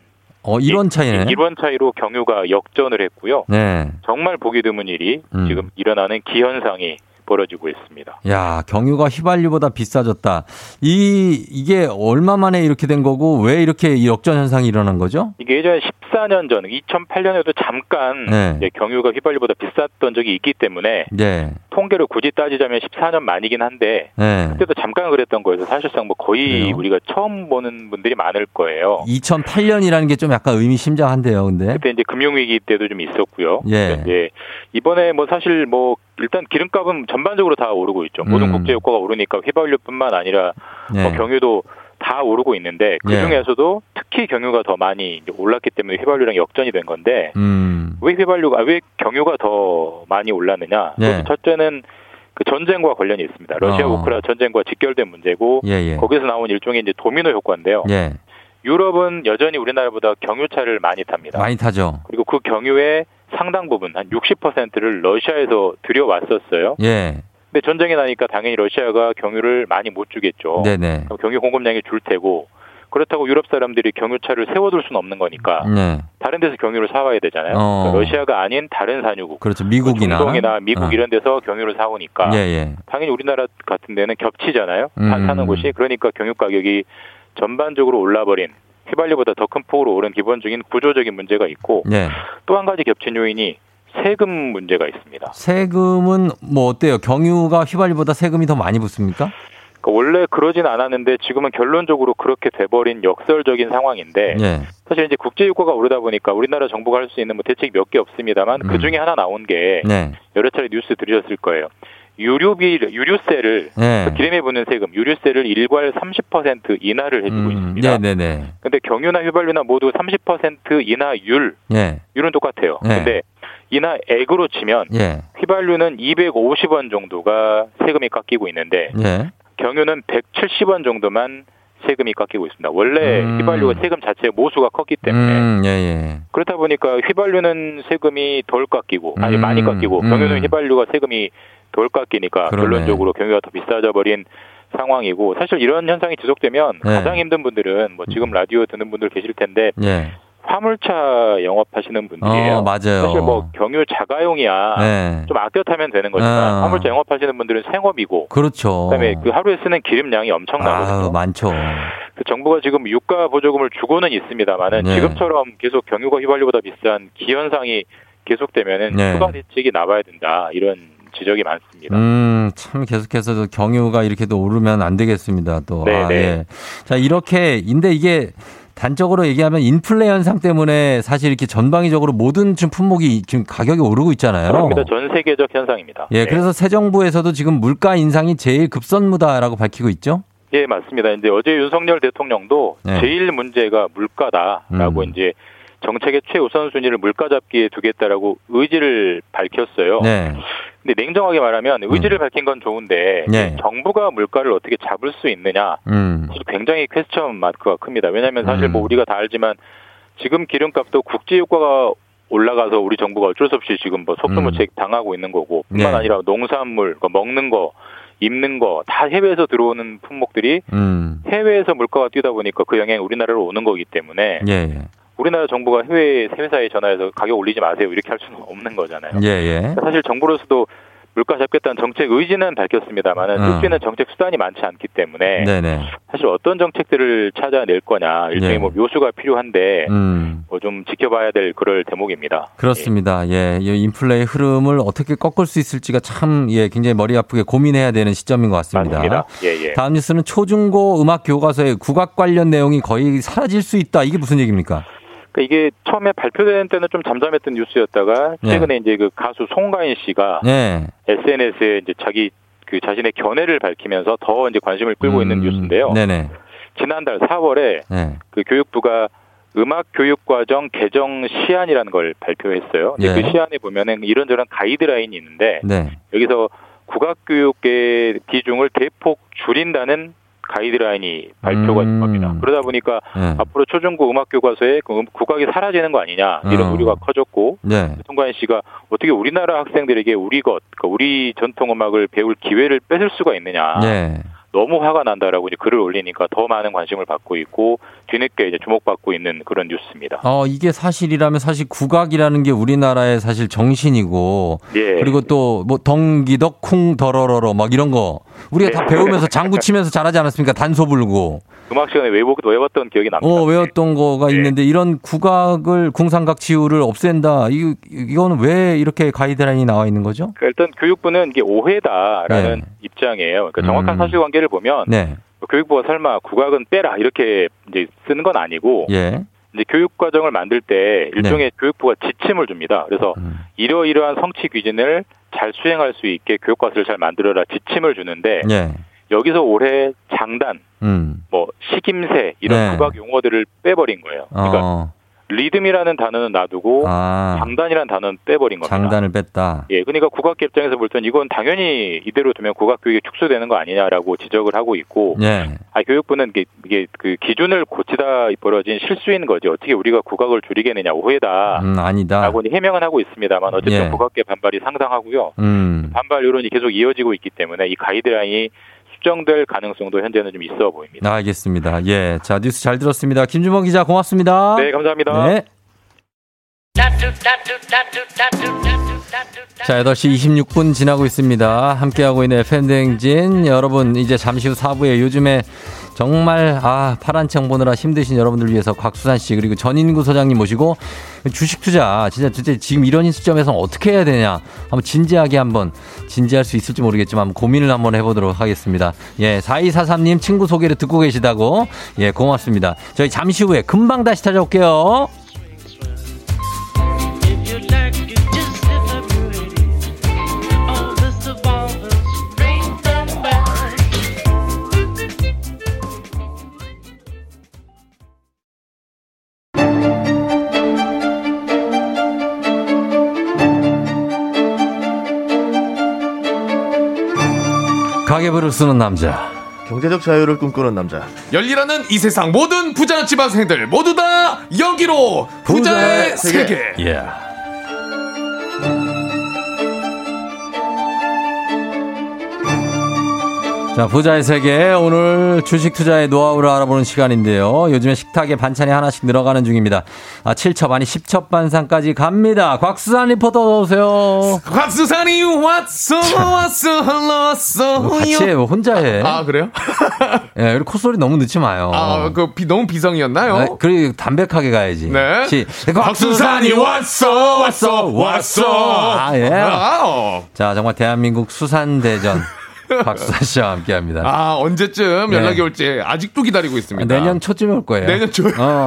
이런 차이네. 이런 차이로 경유가 역전을 했고요. 네. 정말 보기 드문 일이 지금 일어나는 기현상이 벌어지고 있습니다. 야, 경유가 휘발유보다 비싸졌다. 이게 얼마 만에 이렇게 된 거고 왜 이렇게 역전 현상이 일어난 거죠? 이게 예전에 14년 전 2008년에도 잠깐 네. 예, 경유가 휘발유보다 비쌌던 적이 있기 때문에 네. 통계를 굳이 따지자면 14년 만이긴 한데 네. 그때도 잠깐 그랬던 거여서 사실상 뭐 거의 네. 우리가 처음 보는 분들이 많을 거예요. 2008년이라는 게 좀 약간 의미심장한데요, 근데 그때 이제 금융위기 때도 좀 있었고요. 예. 예. 이번에 뭐 사실 뭐 일단 기름값은 전반적으로 다 오르고 있죠. 모든 국제유가가 오르니까 휘발유뿐만 아니라 네. 뭐 경유도 다 오르고 있는데 그중에서도 네. 특히 경유가 더 많이 올랐기 때문에 휘발유랑 역전이 된 건데 왜 경유가 더 많이 올랐느냐. 네. 첫째는 그 전쟁과 관련이 있습니다. 러시아 우크라이나 전쟁과 직결된 문제고 예예. 거기서 나온 일종의 이제 도미노 효과인데요. 예. 유럽은 여전히 우리나라보다 경유차를 많이 탑니다. 많이 타죠. 그리고 그 경유의 상당 부분 한 60%를 러시아에서 들여왔었어요. 예. 근데 전쟁이 나니까 당연히 러시아가 경유를 많이 못 주겠죠. 네네. 경유 공급량이 줄 테고 그렇다고 유럽 사람들이 경유차를 세워둘 수는 없는 거니까 네. 다른 데서 경유를 사와야 되잖아요. 그러니까 러시아가 아닌 다른 산유국, 그렇죠. 미국이나 중동이나 미국 이런 데서 경유를 사오니까 예예. 당연히 우리나라 같은 데는 겹치잖아요. 사는 곳이. 그러니까 경유 가격이 전반적으로 올라버린, 휘발유보다 더 큰 폭으로 오른 기본적인 구조적인 문제가 있고 네. 또 한 가지 겹친 요인이 세금 문제가 있습니다. 세금은 뭐 어때요? 경유가 휘발유보다 세금이 더 많이 붙습니까? 그러니까 원래 그러진 않았는데 지금은 결론적으로 그렇게 돼버린 역설적인 상황인데 네. 사실 이제 국제유가가 오르다 보니까 우리나라 정부가 할 수 있는 뭐 대책이 몇 개 없습니다만 그중에 하나 나온 게 네. 여러 차례 뉴스 들으셨을 거예요. 유류세를 네. 기름에 붙는 세금, 유류세를 일괄 30% 인하를 해주고 있습니다. 네네네. 근데 경유나 휘발유나 모두 30% 인하율, 네. 율은 똑같아요. 네. 근데 인하액으로 치면 네. 휘발유는 250원 정도가 세금이 깎이고 있는데 네. 경유는 170원 정도만 세금이 깎이고 있습니다. 원래 휘발유가 세금 자체의 모수가 컸기 때문에 예, 예. 그렇다 보니까 휘발유는 세금이 덜 깎이고 아니 많이 깎이고 경유는 휘발유가 세금이 덜 깎이니까 그러네. 결론적으로 경유가 더 비싸져 버린 상황이고 사실 이런 현상이 지속되면 네. 가장 힘든 분들은 뭐 지금 라디오 듣는 분들 계실 텐데 네. 화물차 영업하시는 분들이에요. 맞아요. 사실 뭐 경유 자가용이야 네. 좀 아껴 타면 되는 거지만 화물차 영업하시는 분들은 생업이고 그렇죠. 그다음에 그 하루에 쓰는 기름량이 엄청나거든요. 많죠. 그 정부가 지금 유가 보조금을 주고는 있습니다만은 네. 지금처럼 계속 경유가 휘발유보다 비싼 기현상이 계속되면은 네. 추가 대책이 나와야 된다 이런 지적이 많습니다. 참 계속해서 경유가 이렇게도 오르면 안 되겠습니다. 또 아, 예. 자 이렇게 인데 이게 단적으로 얘기하면 인플레 현상 때문에 사실 이렇게 전방위적으로 모든 지금 품목이 지금 가격이 오르고 있잖아요. 그렇습니다. 전 세계적 현상입니다. 예, 네. 그래서 새 정부에서도 지금 물가 인상이 제일 급선무다라고 밝히고 있죠. 예, 맞습니다. 이제 어제 윤석열 대통령도 네. 제일 문제가 물가다라고 이제 정책의 최우선순위를 물가 잡기에 두겠다라고 의지를 밝혔어요. 네. 근데 냉정하게 말하면 의지를 밝힌 건 좋은데 네. 정부가 물가를 어떻게 잡을 수 있느냐 굉장히 퀘스천 마크가 큽니다. 왜냐하면 사실 뭐 우리가 다 알지만 지금 기름값도 국제유가가 올라가서 우리 정부가 어쩔 수 없이 지금 뭐 속수무책 당하고 있는 거고 뿐만 네. 아니라 농산물, 먹는 거, 입는 거 다 해외에서 들어오는 품목들이 해외에서 물가가 뛰다 보니까 그 영향이 우리나라로 오는 거기 때문에 네. 우리나라 정부가 해외 회사에 전화해서 가격 올리지 마세요 이렇게 할 수는 없는 거잖아요. 예. 사실 정부로서도 물가 잡겠다는 정책 의지는 밝혔습니다만은 실제는 정책 수단이 많지 않기 때문에 네네. 사실 어떤 정책들을 찾아낼 거냐 일종의 예. 뭐 묘수가 필요한데 뭐 좀 지켜봐야 될 그럴 대목입니다. 그렇습니다. 예, 이 인플레의 흐름을 어떻게 꺾을 수 있을지가 참 예, 굉장히 머리 아프게 고민해야 되는 시점인 것 같습니다. 맞습니다. 예. 다음 뉴스는 초중고 음악 교과서의 국악 관련 내용이 거의 사라질 수 있다. 이게 무슨 얘기입니까? 이게 처음에 발표된 때는 좀 잠잠했던 뉴스였다가 최근에 네. 이제 그 가수 송가인 씨가 네. SNS에 이제 자신의 견해를 밝히면서 더 이제 관심을 끌고 있는 뉴스인데요. 네네. 지난달 4월에 네. 그 교육부가 음악 교육 과정 개정 시안이라는 걸 발표했어요. 네. 그 시안에 보면은 이런저런 가이드라인이 있는데 네. 여기서 국악 교육의 비중을 대폭 줄인다는 가이드라인이 발표가 된 겁니다. 그러다 보니까 네. 앞으로 초중고 음악 교과서에 국악이 사라지는 거 아니냐 이런 우려가 커졌고 네. 송가인 씨가 어떻게 우리나라 학생들에게 그러니까 우리 전통 음악을 배울 기회를 뺏을 수가 있느냐 네. 너무 화가 난다라고 이제 글을 올리니까 더 많은 관심을 받고 있고 뒤늦게 이제 주목받고 있는 그런 뉴스입니다. 이게 사실이라면 사실 국악이라는 게 우리나라의 사실 정신이고 예. 그리고 또 뭐 덩기덕 쿵 더러러러 막 이런 거 우리가 예. 다 배우면서 장구 치면서 잘하지 않았습니까? 단소 불고. 음악 시간에 외웠던 기억이 납니다. 외웠던 거가 예. 있는데 이런 국악을 궁상각치우를 없앤다. 이거는 왜 이렇게 가이드라인이 나와 있는 거죠? 일단 교육부는 이게 오해다라는 입장이에요. 그러니까 정확한 사실관계를 보면 네. 교육부가 설마 국악은 빼라 이렇게 이제 쓰는 건 아니고 예. 이제 교육 과정을 만들 때 일종의 네. 교육부가 지침을 줍니다. 그래서 이러이러한 성취 기준을 잘 수행할 수 있게 교육과서를 잘 만들어라 지침을 주는데 예. 여기서 올해 장단, 뭐 식임새 이런 네. 국악 용어들을 빼버린 거예요. 그러니까 리듬이라는 단어는 놔두고 장단이라는 단어는 빼버린 겁니다. 장단을 뺐다. 예, 그러니까 국악계 입장에서 볼 때는 이건 당연히 이대로 두면 국악 교육이 축소되는 거 아니냐라고 지적을 하고 있고, 네. 교육부는 이게 그 기준을 고치다 벌어진 실수인 거지 어떻게 우리가 국악을 줄이겠느냐 오해다. 아니다.라고 해명은 하고 있습니다만 어쨌든 예. 국악계 반발이 상당하고요. 반발 여론이 계속 이어지고 있기 때문에 이 가이드라인이 수정될 가능성도 현재는 좀 있어 보입니다. 알겠습니다. 예, 자 뉴스 잘 들었습니다. 김준범 기자 고맙습니다. 네, 감사합니다. 네. 자, 8시 26분 지나고 있습니다. 함께하고 있는 FM대행진 여러분 이제 잠시 후 4부에 요즘에 정말 파란창 보느라 힘드신 여러분들 위해서 곽수산 씨 그리고 전인구 소장님 모시고 주식 투자 진짜 지금 이런 시점에서 어떻게 해야 되냐 한번 진지하게 한번 진지할 수 있을지 모르겠지만 고민을 한번 해보도록 하겠습니다. 예, 4243님 친구 소개를 듣고 계시다고 예 고맙습니다. 저희 잠시 후에 금방 다시 찾아올게요. 가계부를 쓰는 남자, 경제적 자유를 꿈꾸는 남자, 열리라는 이 세상 모든 부자 지방생들 모두 다 여기로 부자의 세계. Yeah. 자, 부자의 세계. 오늘 주식 투자의 노하우를 알아보는 시간인데요. 요즘에 식탁에 반찬이 하나씩 늘어가는 중입니다. 아, 7첩 아니 10첩 반상까지 갑니다. 곽수산 리포터 어서 오세요. 곽수산이 왔어 흘렀어. 같이 해, 뭐 혼자 해. 아 그래요? 예, 네, 그리고 콧소리 너무 넣지 마요. 아, 그 너무 비성이었나요? 네, 그리고 담백하게 가야지. 네. 곽수산이 왔어. 아 예. 와우. 자, 정말 대한민국 수산 대전. 박수산 씨와 함께합니다. 아 언제쯤 연락이 네. 올지 아직도 기다리고 있습니다. 아, 내년 초쯤에 올 거예요. 내년 초.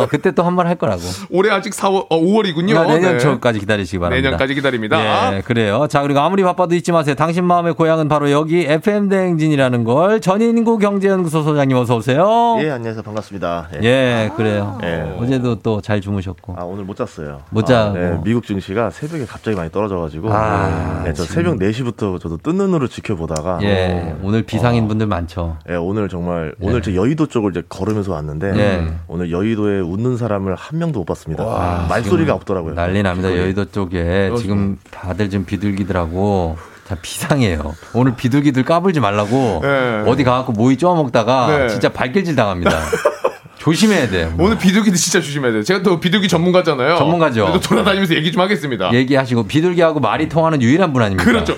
그때 또 한 번 할 거라고. 올해 아직 5월이군요. 그러니까 내년 네. 초까지 기다리시기 바랍니다. 내년까지 기다립니다. 네, 그래요. 자 그리고 아무리 바빠도 잊지 마세요. 당신 마음의 고향은 바로 여기 FM 대행진이라는 걸. 전인구 경제연구소 소장님 어서 오세요. 예 안녕하세요 반갑습니다. 예, 예 그래요. 예. 어제도 또 잘 주무셨고. 아 오늘 못 잤어요. 못 자고. 네, 미국 증시가 새벽에 갑자기 많이 떨어져가지고. 아, 네, 저 새벽 4시부터 저도 뜬 눈으로 지켜보다가. 예. 네, 오늘 비상인분들 많죠. 예, 네, 오늘 정말 네. 오늘 저 여의도 쪽을 이제 걸으면서 왔는데 네. 오늘 여의도에 웃는 사람을 한 명도 못 봤습니다. 와, 말소리가 없더라고요. 난리 납니다. 여의도 쪽에 지금 다들 좀 비둘기더라고. 자, 비상이에요. 오늘 비둘기들 까불지 말라고 네. 어디 가갖고 모이 쪼아먹다가 네. 진짜 발길질 당합니다. 조심해야 돼요. 오늘 비둘기도 진짜 조심해야 돼요. 제가 또 비둘기 전문가잖아요. 전문가죠. 또 돌아다니면서 얘기 좀 하겠습니다. 얘기하시고 비둘기하고 말이 통하는 유일한 분 아닙니까? 그렇죠.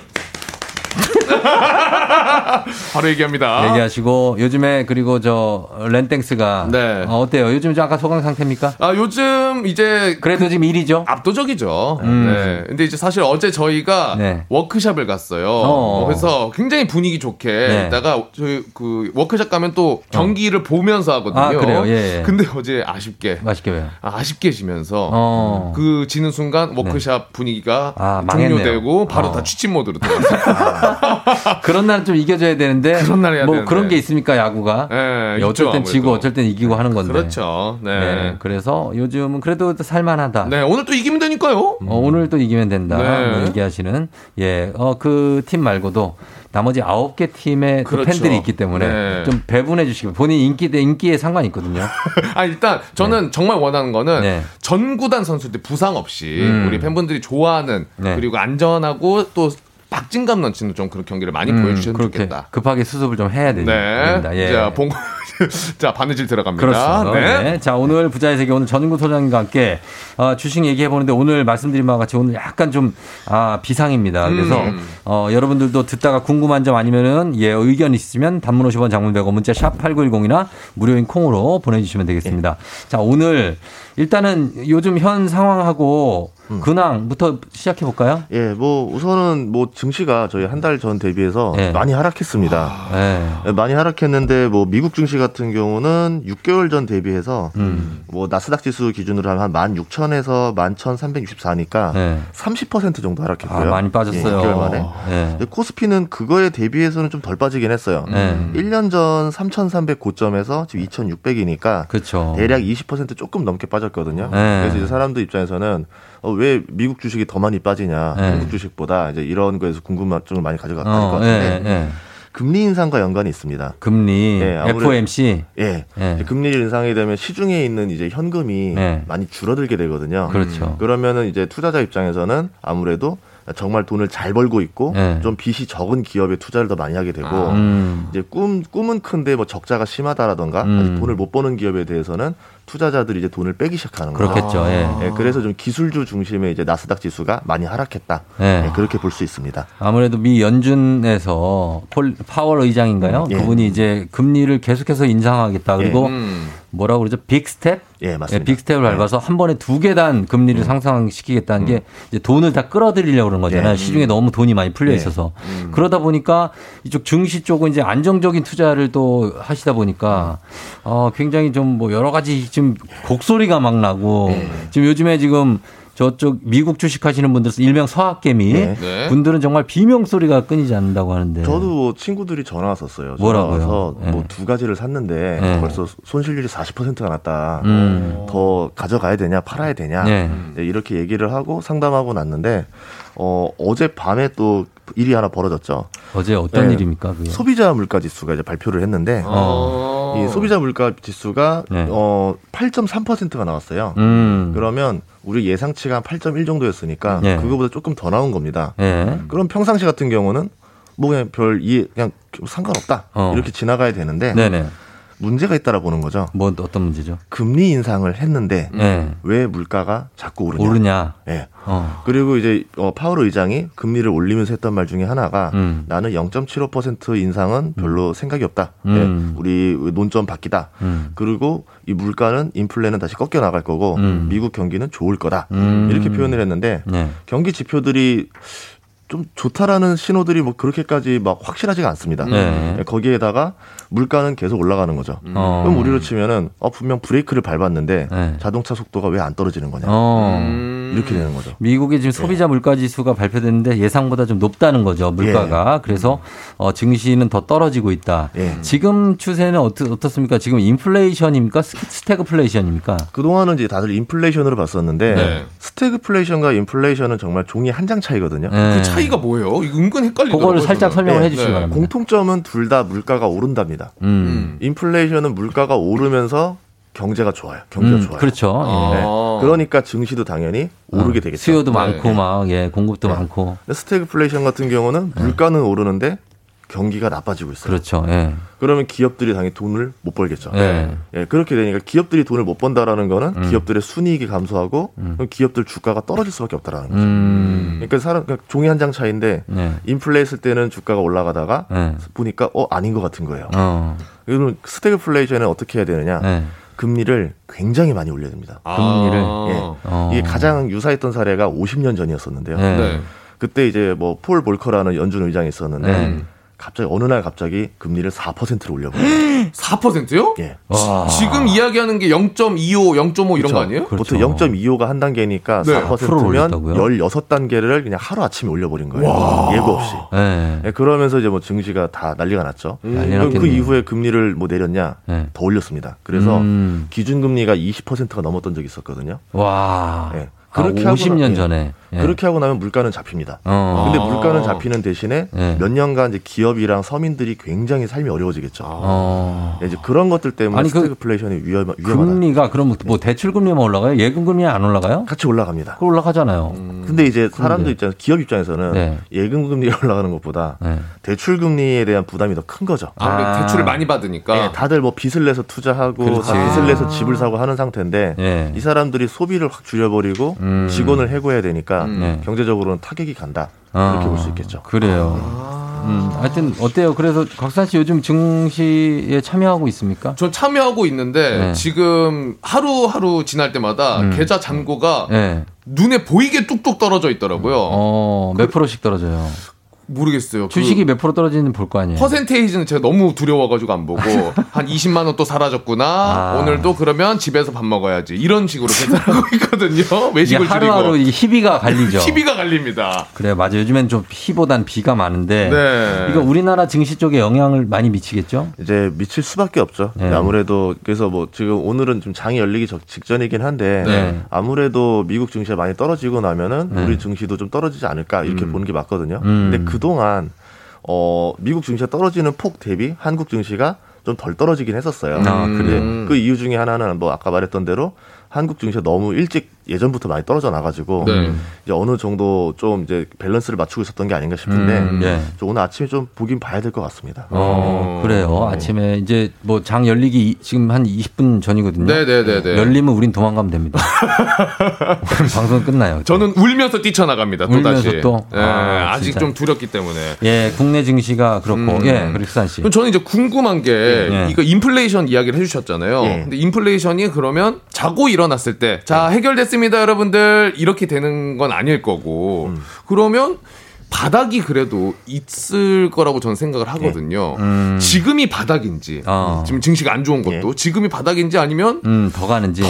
바로 얘기합니다. 얘기하시고 요즘에 그리고 저 랜땡스가 네. 어때요? 요즘 아까 소강 상태입니까? 아 요즘 이제 그래도 지금 1위죠. 압도적이죠. 네. 근데 이제 사실 어제 저희가 네. 워크숍을 갔어요. 그래서 굉장히 분위기 좋게 네. 있다가 저희 그 워크숍 가면 또 경기를 보면서 하거든요. 아 그래요. 예. 근데 어제 아쉽게 왜요? 아쉽게 지면서 그 지는 순간 워크숍 네. 분위기가 종료되고 바로 다 취침 모드로 들어갔어요. 그런 날은 좀 이겨줘야 되는데 그런 날 해야 뭐 되는데. 그런 게 있습니까 야구가 네, 어쩔 땐 아무래도. 지고 어쩔 땐 이기고 하는 건데 그렇죠 네. 네, 그래서 요즘은 그래도 살만하다 네 오늘 또 이기면 되니까요 오늘 또 이기면 된다 네. 얘기하시는 예, 그 팀 말고도 나머지 9개 팀의 그렇죠. 팬들이 있기 때문에 네. 좀 배분해 주시고 본인 인기 대 인기에 상관이 있거든요. 아 일단 저는 네. 정말 원하는 거는 네. 전구단 선수들 부상 없이 우리 팬분들이 좋아하는 네. 그리고 안전하고 또 박진감 넘치는 좀 그런 경기를 많이 보여주셨으면 좋겠다. 급하게 수습을 좀 해야 되죠. 네. 예. 자, 자, 바느질 들어갑니다. 그렇습니다. 네. 네. 자, 오늘 부자의 세계 오늘 전인구 소장님과 함께 주식 얘기해보는데 오늘 말씀드린 바와 같이 오늘 약간 좀 비상입니다. 그래서 여러분들도 듣다가 궁금한 점 아니면은 예, 의견 있으면 단문 50원 장문 100원 문자 샵 8910이나 무료인 콩으로 보내주시면 되겠습니다. 네. 자, 오늘 일단은 요즘 현 상황하고 근황부터 시작해 볼까요? 예, 뭐 우선은 뭐 증시가 저희 한 달 전 대비해서 예. 많이 하락했습니다. 예. 많이 하락했는데 뭐 미국 증시 같은 경우는 6개월 전 대비해서 뭐 나스닥 지수 기준으로 하면 한 16,000에서 11,364니까 예. 30% 정도 하락했고요. 아, 많이 빠졌어요. 예, 6개월 만에. 예. 코스피는 그거에 대비해서는 좀 덜 빠지긴 했어요. 1년 전 3,309점에서 지금 2,600이니까 그쵸. 대략 20% 조금 넘게 빠졌거든요. 예. 그래서 이제 사람들 입장에서는 왜 미국 주식이 더 많이 빠지냐 네. 한국 주식보다 이제 이런 거에서 궁금증을 많이 가져갔던 것 같은데 네, 네. 금리 인상과 연관이 있습니다. 금리 네, FOMC 예 네. 네. 금리 인상이 되면 시중에 있는 이제 현금이 네. 많이 줄어들게 되거든요. 그렇죠. 그러면은 이제 투자자 입장에서는 아무래도 정말 돈을 잘 벌고 있고 네. 좀 빚이 적은 기업에 투자를 더 많이 하게 되고 이제 꿈은 큰데 뭐 적자가 심하다라던가 아직 돈을 못 버는 기업에 대해서는 투자자들이 이제 돈을 빼기 시작하는 거죠. 그렇겠죠. 예. 예, 그래서 좀 기술주 중심의 이제 나스닥 지수가 많이 하락했다. 예. 예, 그렇게 볼 수 있습니다. 아무래도 미 연준에서 파월 의장인가요? 예. 그분이 이제 금리를 계속해서 인상하겠다. 그리고 예. 뭐라고 그러죠? 빅스텝? 예, 맞습니다. 예, 빅스텝을 밟아서 한 번에 2계단 금리를 상승시키겠다는 게 이제 돈을 다 끌어들이려고 그런 거잖아요. 예. 시중에 너무 돈이 많이 풀려 있어서. 예. 그러다 보니까 이쪽 증시 쪽은 이제 안정적인 투자를 또 하시다 보니까 굉장히 좀 뭐 여러 가지 지금 곡소리가 막 나고 지금 요즘에 지금 저쪽 미국 주식 하시는 분들 일명 서학개미 네. 분들은 정말 비명 소리가 끊이지 않는다고 하는데 저도 뭐 친구들이 전화 왔었어요. 뭐라고요? 네. 뭐 2가지를 샀는데 네. 벌써 손실률이 40%가 났다. 더 가져가야 되냐 팔아야 되냐 네. 네, 이렇게 얘기를 하고 상담하고 났는데 어젯밤에 또 일이 하나 벌어졌죠. 어제 어떤 네. 일입니까? 그게? 소비자 물가 지수가 이제 발표를 했는데 이 소비자 물가 지수가 네. 8.3%가 나왔어요. 그러면 우리 예상치가 한 8.1 정도였으니까 네. 그거보다 조금 더 나온 겁니다. 네. 그럼 평상시 같은 경우는 뭐 그냥 별 이해 그냥 상관없다 이렇게 지나가야 되는데 네네. 문제가 있다라고 보는 거죠. 뭐 어떤 문제죠? 금리 인상을 했는데 왜 물가가 자꾸 오르냐? 네. 그리고 이제 파월 의장이 금리를 올리면서 했던 말 중에 하나가 나는 0.75% 인상은 별로 생각이 없다. 네. 우리 논점 바뀌다. 그리고 이 물가는 인플레는 다시 꺾여 나갈 거고 미국 경기는 좋을 거다. 이렇게 표현을 했는데 네. 경기 지표들이 좀 좋다라는 신호들이 뭐 그렇게까지 막 확실하지가 않습니다. 네. 거기에다가 물가는 계속 올라가는 거죠. 그럼 우리로 치면은 분명 브레이크를 밟았는데 네. 자동차 속도가 왜 안 떨어지는 거냐. 이렇게 되는 거죠. 미국의 지금 소비자 물가 지수가 발표됐는데 예상보다 좀 높다는 거죠. 물가가. 예. 그래서 증시는 더 떨어지고 있다. 예. 지금 추세는 어떻습니까? 지금 인플레이션입니까? 스태그플레이션입니까? 그동안은 이제 다들 인플레이션으로 봤었는데 네. 스태그플레이션과 인플레이션은 정말 종이 한 장 차이거든요. 네. 그 차이가 뭐예요? 은근 헷갈리더라고요. 그거를 살짝 설명을 해 주시면 바랍니다. 공통점은 둘 다 물가가 오른답니다. 인플레이션은 물가가 오르면서 경제가 좋아요. 그렇죠. 예. 네. 그러니까 증시도 당연히 오르게 되겠죠. 수요도 많고 네. 막 예, 공급도 네. 많고. 스태그플레이션 같은 경우는 물가는 오르는데 경기가 나빠지고 있어요. 그렇죠. 예. 그러면 기업들이 당연히 돈을 못 벌겠죠. 예. 예. 그렇게 되니까 기업들이 돈을 못 번다라는 거는 기업들의 순이익이 감소하고 그럼 기업들 주가가 떨어질 수밖에 없다라는 거죠. 그러니까 종이 한 장 차이인데 예. 인플레했을 때는 주가가 올라가다가 예. 보니까 아닌 것 같은 거예요. 그럼 스태그플레이션은 어떻게 해야 되느냐? 예. 금리를 굉장히 많이 올려야 됩니다. 금리를 이게 가장 유사했던 사례가 50년 전이었었는데요. 네. 그때 이제 뭐 폴 볼커라는 연준 의장이 있었는데 갑자기 어느 날 갑자기 금리를 4%로 올려버려요. 4%요? 예. 지금 이야기하는 게 0.25, 0.5 그렇죠. 이런 거 아니에요? 그렇죠. 보통 0.25가 한 단계니까 네. 4%면 16단계를 그냥 하루아침에 올려버린 거예요. 와. 예고 없이. 네. 네. 그러면서 이제 뭐 증시가 다 난리가 났죠. 그 이후에 금리를 뭐 내렸냐? 네. 더 올렸습니다. 그래서 기준금리가 20%가 넘었던 적이 있었거든요. 와. 네. 그렇게 50년 전에 예. 그렇게 하고 나면 물가는 잡힙니다. 근데 물가는 잡히는 대신에 몇 년간 이제 기업이랑 서민들이 굉장히 삶이 어려워지겠죠. 네, 이제 그런 것들 때문에 스태그플레이션이 위험하다. 금리가 그럼 뭐 대출 금리만 올라가요? 예금 금리 안 올라가요? 같이 올라갑니다. 그 올라가잖아요. 근데 이제 사람도 있잖아요. 기업 입장에서는 네. 예금 금리가 올라가는 것보다 대출 금리에 대한 부담이 더 큰 거죠. 대출을 많이 받으니까 네, 다들 뭐 빚을 내서 투자하고 다 빚을 내서 집을 사고 하는 상태인데 네. 이 사람들이 소비를 확 줄여버리고 직원을 해고해야 되니까. 경제적으로는 타격이 간다 이렇게 볼 수 있겠죠. 그래요. 하여튼 어때요? 그래서 곽수산 씨 요즘 증시에 참여하고 있습니까? 전 참여하고 있는데 지금 하루하루 지날 때마다 계좌 잔고가 눈에 보이게 뚝뚝 떨어져 있더라고요. 몇 프로씩 떨어져요? 모르겠어요. 주식이 몇 프로 떨어지는지 볼 거 아니에요. 퍼센테이지는 제가 너무 두려워가지고 안 보고 한 20만 원 또 사라졌구나. 오늘도 그러면 집에서 밥 먹어야지. 이런 식으로 계산하고 있거든요. 외식을 줄이고. 하루하루 희비가 갈리죠. 희비가 갈립니다. 그래요. 맞아요. 요즘엔 좀 희보단 비가 많은데 네. 이거 우리나라 증시 쪽에 영향을 많이 미치겠죠? 이제 미칠 수밖에 없죠. 네. 아무래도 그래서 뭐 지금 오늘은 좀 장이 열리기 직전이긴 한데 네. 아무래도 미국 증시가 많이 떨어지고 나면은 우리 증시도 좀 떨어지지 않을까 이렇게 보는 게 맞거든요. 근데 그동안 미국 증시가 떨어지는 폭 대비 한국 증시가 좀 덜 떨어지긴 했었어요. 근데 그 이유 중에 하나는 뭐 아까 말했던 대로 한국 증시가 너무 일찍 예전부터 많이 떨어져 나가지고 이제 어느 정도 좀 이제 밸런스를 맞추고 있었던 게 아닌가 싶은데 오늘 아침에 좀 보긴 봐야 될 것 같습니다. 그래요. 아침에 이제 뭐 장 열리기 지금 한 20분 전이거든요. 네네네. 열리면 우린 도망가면 됩니다. 방송 끝나요. 저는 울면서 뛰쳐나갑니다. 또 다시. 예, 아직 좀 두렵기 때문에. 예, 국내 증시가 그렇고. 예, 그리스산 씨. 그럼 저는 이제 궁금한 게 이거 인플레이션 이야기를 해주셨잖아요. 근데 인플레이션이 그러면 자고 일어났을 때 자 해결됐습니다 여러분들 이렇게 되는 건 아닐 거고 그러면 바닥이 그래도 있을 거라고 저는 생각을 하거든요. 지금이 바닥인지 지금 증시가 안 좋은 것도 지금이 바닥인지 아니면 더 가는지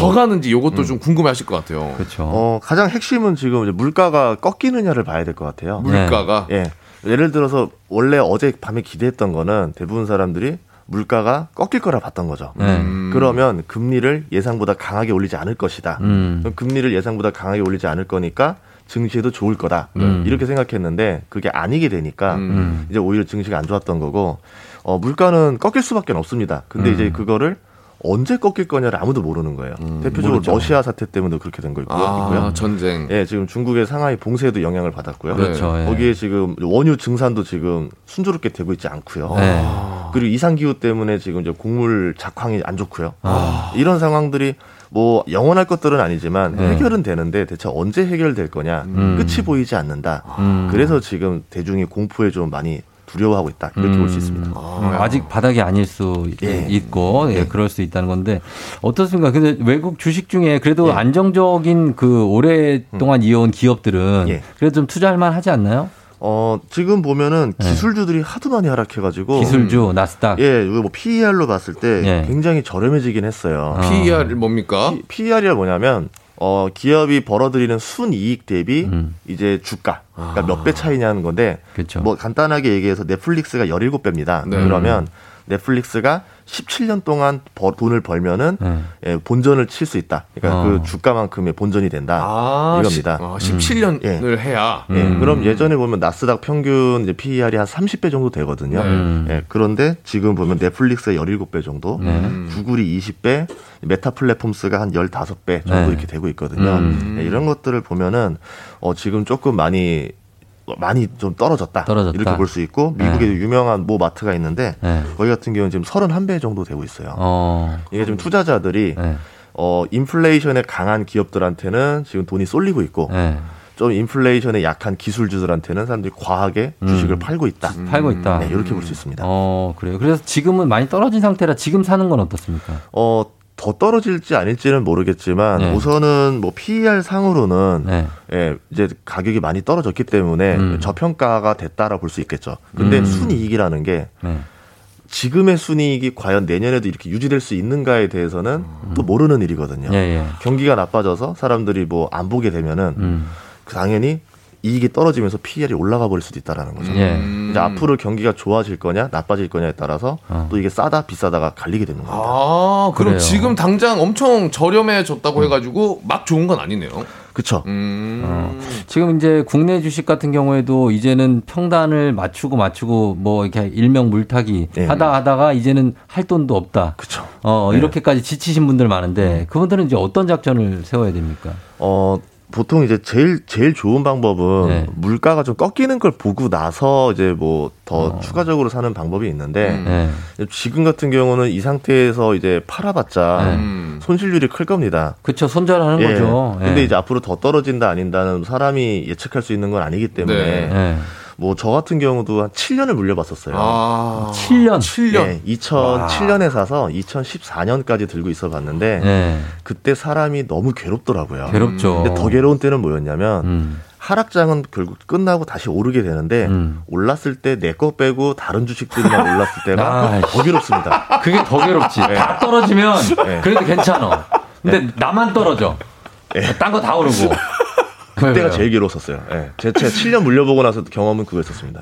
이것도 좀 궁금해하실 것 같아요. 그렇죠. 가장 핵심은 지금 이제 물가가 꺾이느냐를 봐야 될 것 같아요. 물가가 예를 들어서 원래 어제 밤에 기대했던 거는 대부분 사람들이 물가가 꺾일 거라 봤던 거죠. 그러면 금리를 예상보다 강하게 올리지 않을 것이다. 그럼 금리를 예상보다 강하게 올리지 않을 거니까 증시에도 좋을 거다. 이렇게 생각했는데 그게 아니게 되니까 이제 오히려 증시가 안 좋았던 거고 물가는 꺾일 수밖에 없습니다. 근데 이제 그거를 언제 꺾일 거냐를 아무도 모르는 거예요. 대표적으로 모르죠. 러시아 사태 때문에도 그렇게 된 거 있고요. 전쟁. 예, 지금 중국의 상하이 봉쇄에도 영향을 받았고요. 그렇죠. 네. 거기에 지금 원유 증산도 지금 순조롭게 되고 있지 않고요. 네. 그리고 이상기후 때문에 지금 이제 곡물 작황이 안 좋고요. 이런 상황들이 뭐 영원할 것들은 아니지만 해결은 되는데 대체 언제 해결될 거냐. 끝이 보이지 않는다. 그래서 지금 대중이 공포에 좀 많이 두려워하고 있다. 이렇게 볼 수 있습니다. 아직 바닥이 아닐 수 있고 그럴 수 있다는 건데 어떻습니까? 근데 외국 주식 중에 그래도 안정적인 그 오랫동안 이어온 기업들은 그래도 좀 투자할 만하지 않나요? 지금 보면은 기술주들이 하도 많이 하락해가지고. 기술주, 나스닥. 예, 뭐 PER로 봤을 때 굉장히 저렴해지긴 했어요. PER이 뭡니까? PER이 뭐냐면 기업이 벌어들이는 순이익 대비 이제 주가, 그러니까 몇 배 차이냐는 건데, 그쵸. 뭐 간단하게 얘기해서 넷플릭스가 17배입니다. 네. 그러면 넷플릭스가 17년 동안 돈을 벌면은 본전을 칠 수 있다. 그러니까 그 주가만큼의 본전이 된다. 이겁니다. 17년을 해야. 그럼 예전에 보면 나스닥 평균 이제 PER이 한 30배 정도 되거든요. 예, 그런데 지금 보면 넷플릭스의 17배 정도, 구글이 20배, 메타 플랫폼스가 한 15배 정도 이렇게 되고 있거든요. 예, 이런 것들을 보면은 지금 조금 많이 좀 떨어졌다. 이렇게 볼 수 있고 미국에 유명한 모 마트가 있는데 거기 같은 경우는 지금 31배 정도 되고 있어요. 이게 지금 투자자들이 인플레이션에 강한 기업들한테는 지금 돈이 쏠리고 있고 좀 인플레이션에 약한 기술주들한테는 사람들이 과하게 주식을 팔고 있다. 네, 이렇게 볼 수 있습니다. 그래요. 그래서 지금은 많이 떨어진 상태라 지금 사는 건 어떻습니까? 더 떨어질지 아닐지는 모르겠지만 우선은 뭐 PER 상으로는 예, 이제 가격이 많이 떨어졌기 때문에 저평가가 됐다라고 볼 수 있겠죠. 근데 순이익이라는 게 지금의 순이익이 과연 내년에도 이렇게 유지될 수 있는가에 대해서는 또 모르는 일이거든요. 경기가 나빠져서 사람들이 뭐 안 보게 되면은 당연히 이익이 떨어지면서 PER이 올라가 버릴 수도 있다라는 거죠. 이제 앞으로 경기가 좋아질 거냐 나빠질 거냐에 따라서 또 이게 싸다 비싸다가 갈리게 되는 겁니다. 그럼 그래요. 지금 당장 엄청 저렴해졌다고 해가지고 막 좋은 건 아니네요. 그렇죠. 지금 이제 국내 주식 같은 경우에도 이제는 평단을 맞추고 뭐 이렇게 일명 물타기 하다가 이제는 할 돈도 없다. 그렇죠. 이렇게까지 지치신 분들 많은데 그분들은 이제 어떤 작전을 세워야 됩니까? 보통 이제 제일 좋은 방법은 물가가 좀 꺾이는 걸 보고 나서 이제 뭐 더 추가적으로 사는 방법이 있는데 지금 같은 경우는 이 상태에서 이제 팔아봤자 손실률이 클 겁니다. 그렇죠. 손절하는 거죠. 근데 이제 앞으로 더 떨어진다 아닌다는 사람이 예측할 수 있는 건 아니기 때문에 뭐 저 같은 경우도 한 7년을 물려봤었어요. 7년. 네, 2007년에 사서 2014년까지 들고 있어봤는데 그때 사람이 너무 괴롭더라고요. 괴롭죠. 근데 더 괴로운 때는 뭐였냐면 하락장은 결국 끝나고 다시 오르게 되는데 올랐을 때 내 거 빼고 다른 주식들만 올랐을 때가 더 괴롭습니다. 그게 더 괴롭지. 다 떨어지면 그래도 괜찮아. 근데 나만 떨어져. 딴 거 다 오르고. 그때가 제일 괴로웠었어요. 네. 제가 7년 물려보고 나서 경험은 그거였었습니다.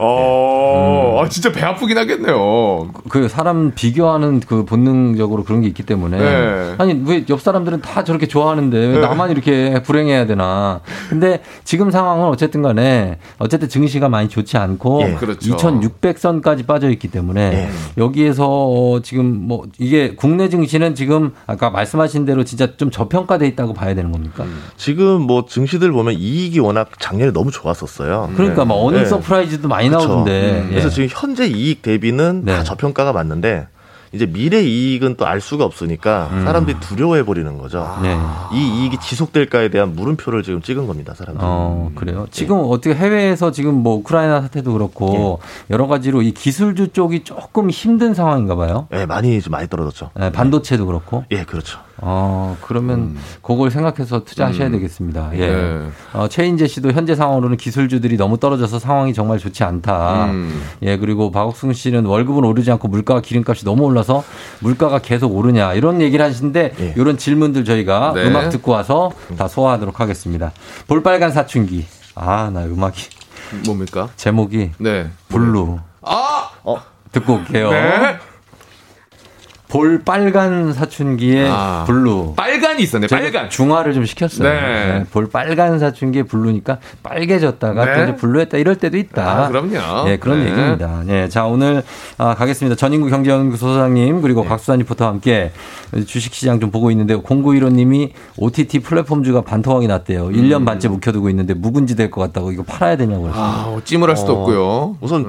진짜 배 아프긴 하겠네요. 그 사람 비교하는 그 본능적으로 그런 게 있기 때문에 아니 왜 옆 사람들은 다 저렇게 좋아하는데 왜 나만 이렇게 불행해야 되나. 근데 지금 상황은 어쨌든 간에 어쨌든 증시가 많이 좋지 않고 2600선까지 빠져있기 때문에 여기에서 지금 뭐 이게 국내 증시는 지금 아까 말씀하신 대로 진짜 좀 저평가돼 있다고 봐야 되는 겁니까? 지금 뭐 증시들 보면 이익이 워낙 작년에 너무 좋았었어요. 그러니까 막 어닝 서프라이즈도 많이 나오던데. 그래서 지금 현재 이익 대비는 다 저평가가 맞는데 이제 미래 이익은 또 알 수가 없으니까 사람들이 두려워해 버리는 거죠. 이 이익이 지속될까에 대한 물음표를 지금 찍은 겁니다, 사람들이. 그래요. 지금 어떻게 해외에서 지금 뭐 우크라이나 사태도 그렇고 여러 가지로 이 기술주 쪽이 조금 힘든 상황인가 봐요. 예, 많이 떨어졌죠. 반도체도 그렇고. 예, 그렇죠. 그러면 그걸 생각해서 투자하셔야 되겠습니다. 최인재 씨도 현재 상황으로는 기술주들이 너무 떨어져서 상황이 정말 좋지 않다. 그리고 박옥승 씨는 월급은 오르지 않고 물가와 기름값이 너무 올라서 물가가 계속 오르냐 이런 얘기를 하시는데 이런 질문들 저희가 음악 듣고 와서 다 소화하도록 하겠습니다. 볼빨간 사춘기. 나 음악이 뭡니까? 제목이 블루. 듣고 올게요. 볼 빨간 사춘기에 아, 블루. 빨간이 있었네. 빨간. 중화를 좀 시켰어요. 네. 네. 볼 빨간 사춘기에 블루니까 빨개졌다가 네, 또 이제 블루했다 이럴 때도 있다. 아, 그럼요. 예, 네, 그런 네, 얘기입니다. 예, 네, 자 오늘 아, 가겠습니다. 전인구 경제연구소 소장님 그리고 네, 곽수산 리포터와 함께 주식시장 좀 보고 있는데요. 0915님이 OTT 플랫폼주가 반토막이 났대요. 1년 반째 묵혀두고 있는데 묵은지 될 것 같다고 이거 팔아야 되냐고. 아, 찜을 할 수도 없고요. 우선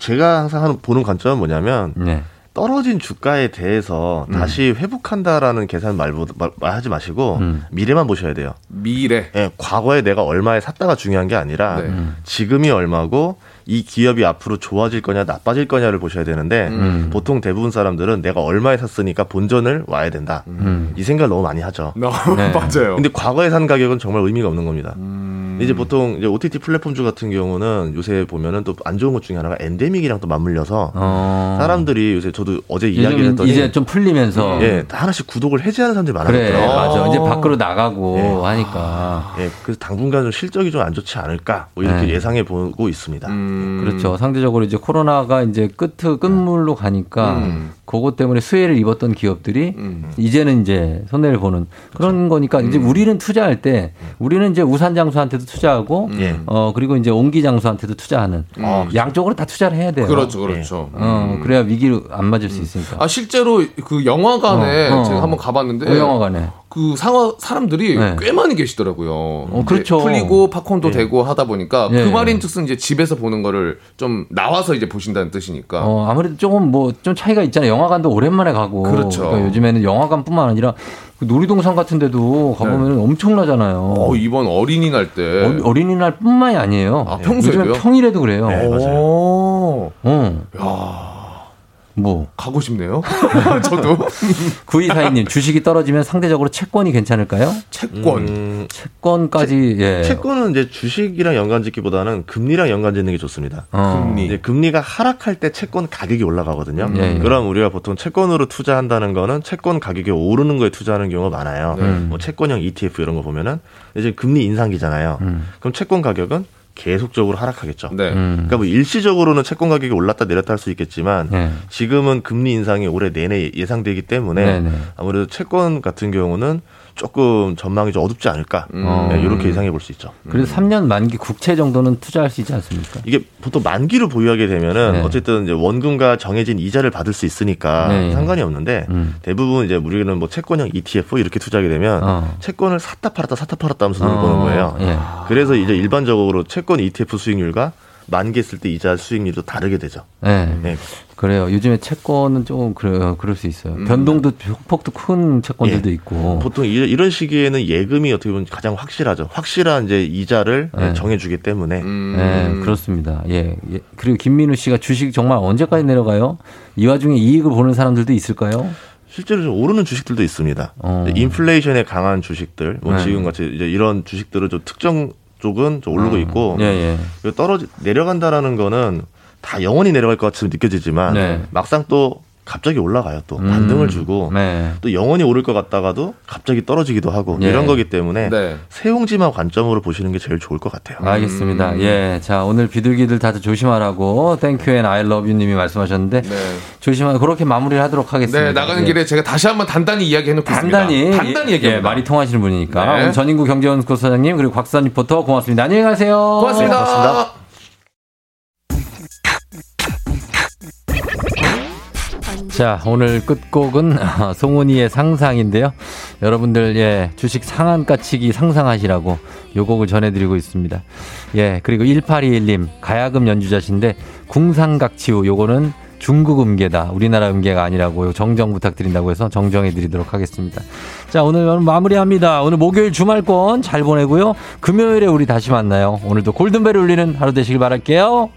제가 항상 하는 보는 관점은 뭐냐면. 네. 떨어진 주가에 대해서 다시 회복한다라는 계산 말하지 마시고 미래만 보셔야 돼요. 미래. 예, 과거에 내가 얼마에 샀다가 중요한 게 아니라 네, 지금이 얼마고 이 기업이 앞으로 좋아질 거냐 나빠질 거냐를 보셔야 되는데 보통 대부분 사람들은 내가 얼마에 샀으니까 본전을 와야 된다. 이 생각을 너무 많이 하죠. 너무 네, 맞아요. 근데 과거에 산 가격은 정말 의미가 없는 겁니다. 이제 보통 이제 OTT 플랫폼주 같은 경우는 요새 보면은 또 안 좋은 것 중에 하나가 엔데믹이랑 또 맞물려서 어, 사람들이 요새 저도 어제 이야기를 했더니 이제 좀 풀리면서 예, 하나씩 구독을 해제하는 사람들이 많았더라고요. 그래, 맞아. 이제 밖으로 나가고 예, 하니까 예, 그래서 당분간 좀 실적이 좀 안 좋지 않을까 뭐 이렇게 네, 예상해 보고 있습니다. 그렇죠. 상대적으로 이제 코로나가 이제 끝물로 가니까 그것 때문에 수혜를 입었던 기업들이 이제는 이제 손해를 보는 그런 그렇죠, 거니까 이제 우리는 투자할 때 우리는 이제 우산 장수한테도 투자하고 그리고 이제 옹기 장수한테도 투자하는 양쪽으로 다 투자를 해야 돼요. 그렇죠, 그렇죠. 예. 그래야 위기를 안 맞을 수 있으니까. 아 실제로 그 영화관에 제가 한번 가봤는데 영화관에 그 사람들이 네, 꽤 많이 계시더라고요. 그렇죠. 풀리고 팝콘도 네, 되고 하다 보니까 네, 그 말인즉슨 이제 집에서 보는 거를 좀 나와서 이제 보신다는 뜻이니까. 아무래도 조금 뭐 좀 차이가 있잖아요. 영화관도 오랜만에 가고. 그렇죠. 그러니까 요즘에는 영화관뿐만 아니라 놀이동산 같은 데도 가보면 네, 엄청나잖아요. 이번 어린이날 때. 어린이날 뿐만이 아니에요. 아, 평소에요? 요즘에 평일에도 그래요. 네, 맞아요. 야. 뭐 가고 싶네요. 저도. 9242님 주식이 떨어지면 상대적으로 채권이 괜찮을까요? 채권. 채권까지. 예. 채권은 이제 주식이랑 연관짓기보다는 금리랑 연관짓는 게 좋습니다. 금리. 이제 금리가 하락할 때 채권 가격이 올라가거든요. 그럼 우리가 보통 채권으로 투자한다는 거는 채권 가격이 오르는 거에 투자하는 경우가 많아요. 뭐 채권형 ETF 이런 거 보면은 이제 금리 인상기잖아요. 그럼 채권 가격은 계속적으로 하락하겠죠. 네. 그러니까 뭐 일시적으로는 채권 가격이 올랐다 내렸다 할 수 있겠지만 네, 지금은 금리 인상이 올해 내내 예상되기 때문에 네네, 아무래도 채권 같은 경우는 조금 전망이 좀 어둡지 않을까 네, 이렇게 예상해 볼 수 있죠. 그래서 3년 만기 국채 정도는 투자할 수 있지 않습니까? 이게 보통 만기로 보유하게 되면은 네, 어쨌든 이제 원금과 정해진 이자를 받을 수 있으니까 네, 상관이 없는데 대부분 이제 우리는 뭐 채권형 ETF 이렇게 투자하게 되면 채권을 샀다 팔았다 하면서 돈을 버는 거예요. 네. 그래서 이제 일반적으로 채권 ETF 수익률과 만기했을 때 이자 수익률도 다르게 되죠. 네. 네. 그래요. 요즘에 채권은 조금 그럴 수 있어요. 변동도 폭도 큰 채권들도 예, 있고. 보통 이런 시기에는 예금이 어떻게 보면 가장 확실하죠. 확실한 이제 이자를 예, 정해주기 때문에. 네, 그렇습니다. 예. 그리고 김민우 씨가 주식 정말 언제까지 내려가요? 이 와중에 이익을 보는 사람들도 있을까요? 실제로 좀 오르는 주식들도 있습니다. 인플레이션에 강한 주식들, 뭐 네, 지금같이 이제 이런 주식들을 좀 특정 쪽은 좀 오르고 있고 예, 예, 내려간다라는 거는 다 영원히 내려갈 것 같으면 느껴지지만 네, 막상 또 갑자기 올라가요. 또 반등을 주고 네, 또 영원히 오를 것 같다가도 갑자기 떨어지기도 하고 예, 이런 거기 때문에 네, 세용지만 관점으로 보시는 게 제일 좋을 것 같아요. 알겠습니다. 예, 자 오늘 비둘기들 다들 조심하라고 땡큐 앤 아이 러브 유 님이 말씀하셨는데 네, 조심하고 그렇게 마무리를 하도록 하겠습니다. 네, 나가는 예, 길에 제가 다시 한번 단단히 이야기해 놓겠습니다. 단단히 얘기합니다. 예, 말이 통하시는 분이니까. 네. 오늘 전인구 경제연구소 소장님 그리고 곽수산 리포터 고맙습니다. 안녕히 가세요. 고맙습니다. 고맙습니다. 자, 오늘 끝곡은 송은이의 상상인데요. 여러분들, 예, 주식 상한가치기 상상하시라고 요 곡을 전해드리고 있습니다. 예, 그리고 1821님, 가야금 연주자신데, 궁상각치우, 요거는 중국 음계다. 우리나라 음계가 아니라고 정정 부탁드린다고 해서 정정해드리도록 하겠습니다. 자, 오늘 마무리합니다. 오늘 목요일 주말권 잘 보내고요. 금요일에 우리 다시 만나요. 오늘도 골든벨 울리는 하루 되시길 바랄게요.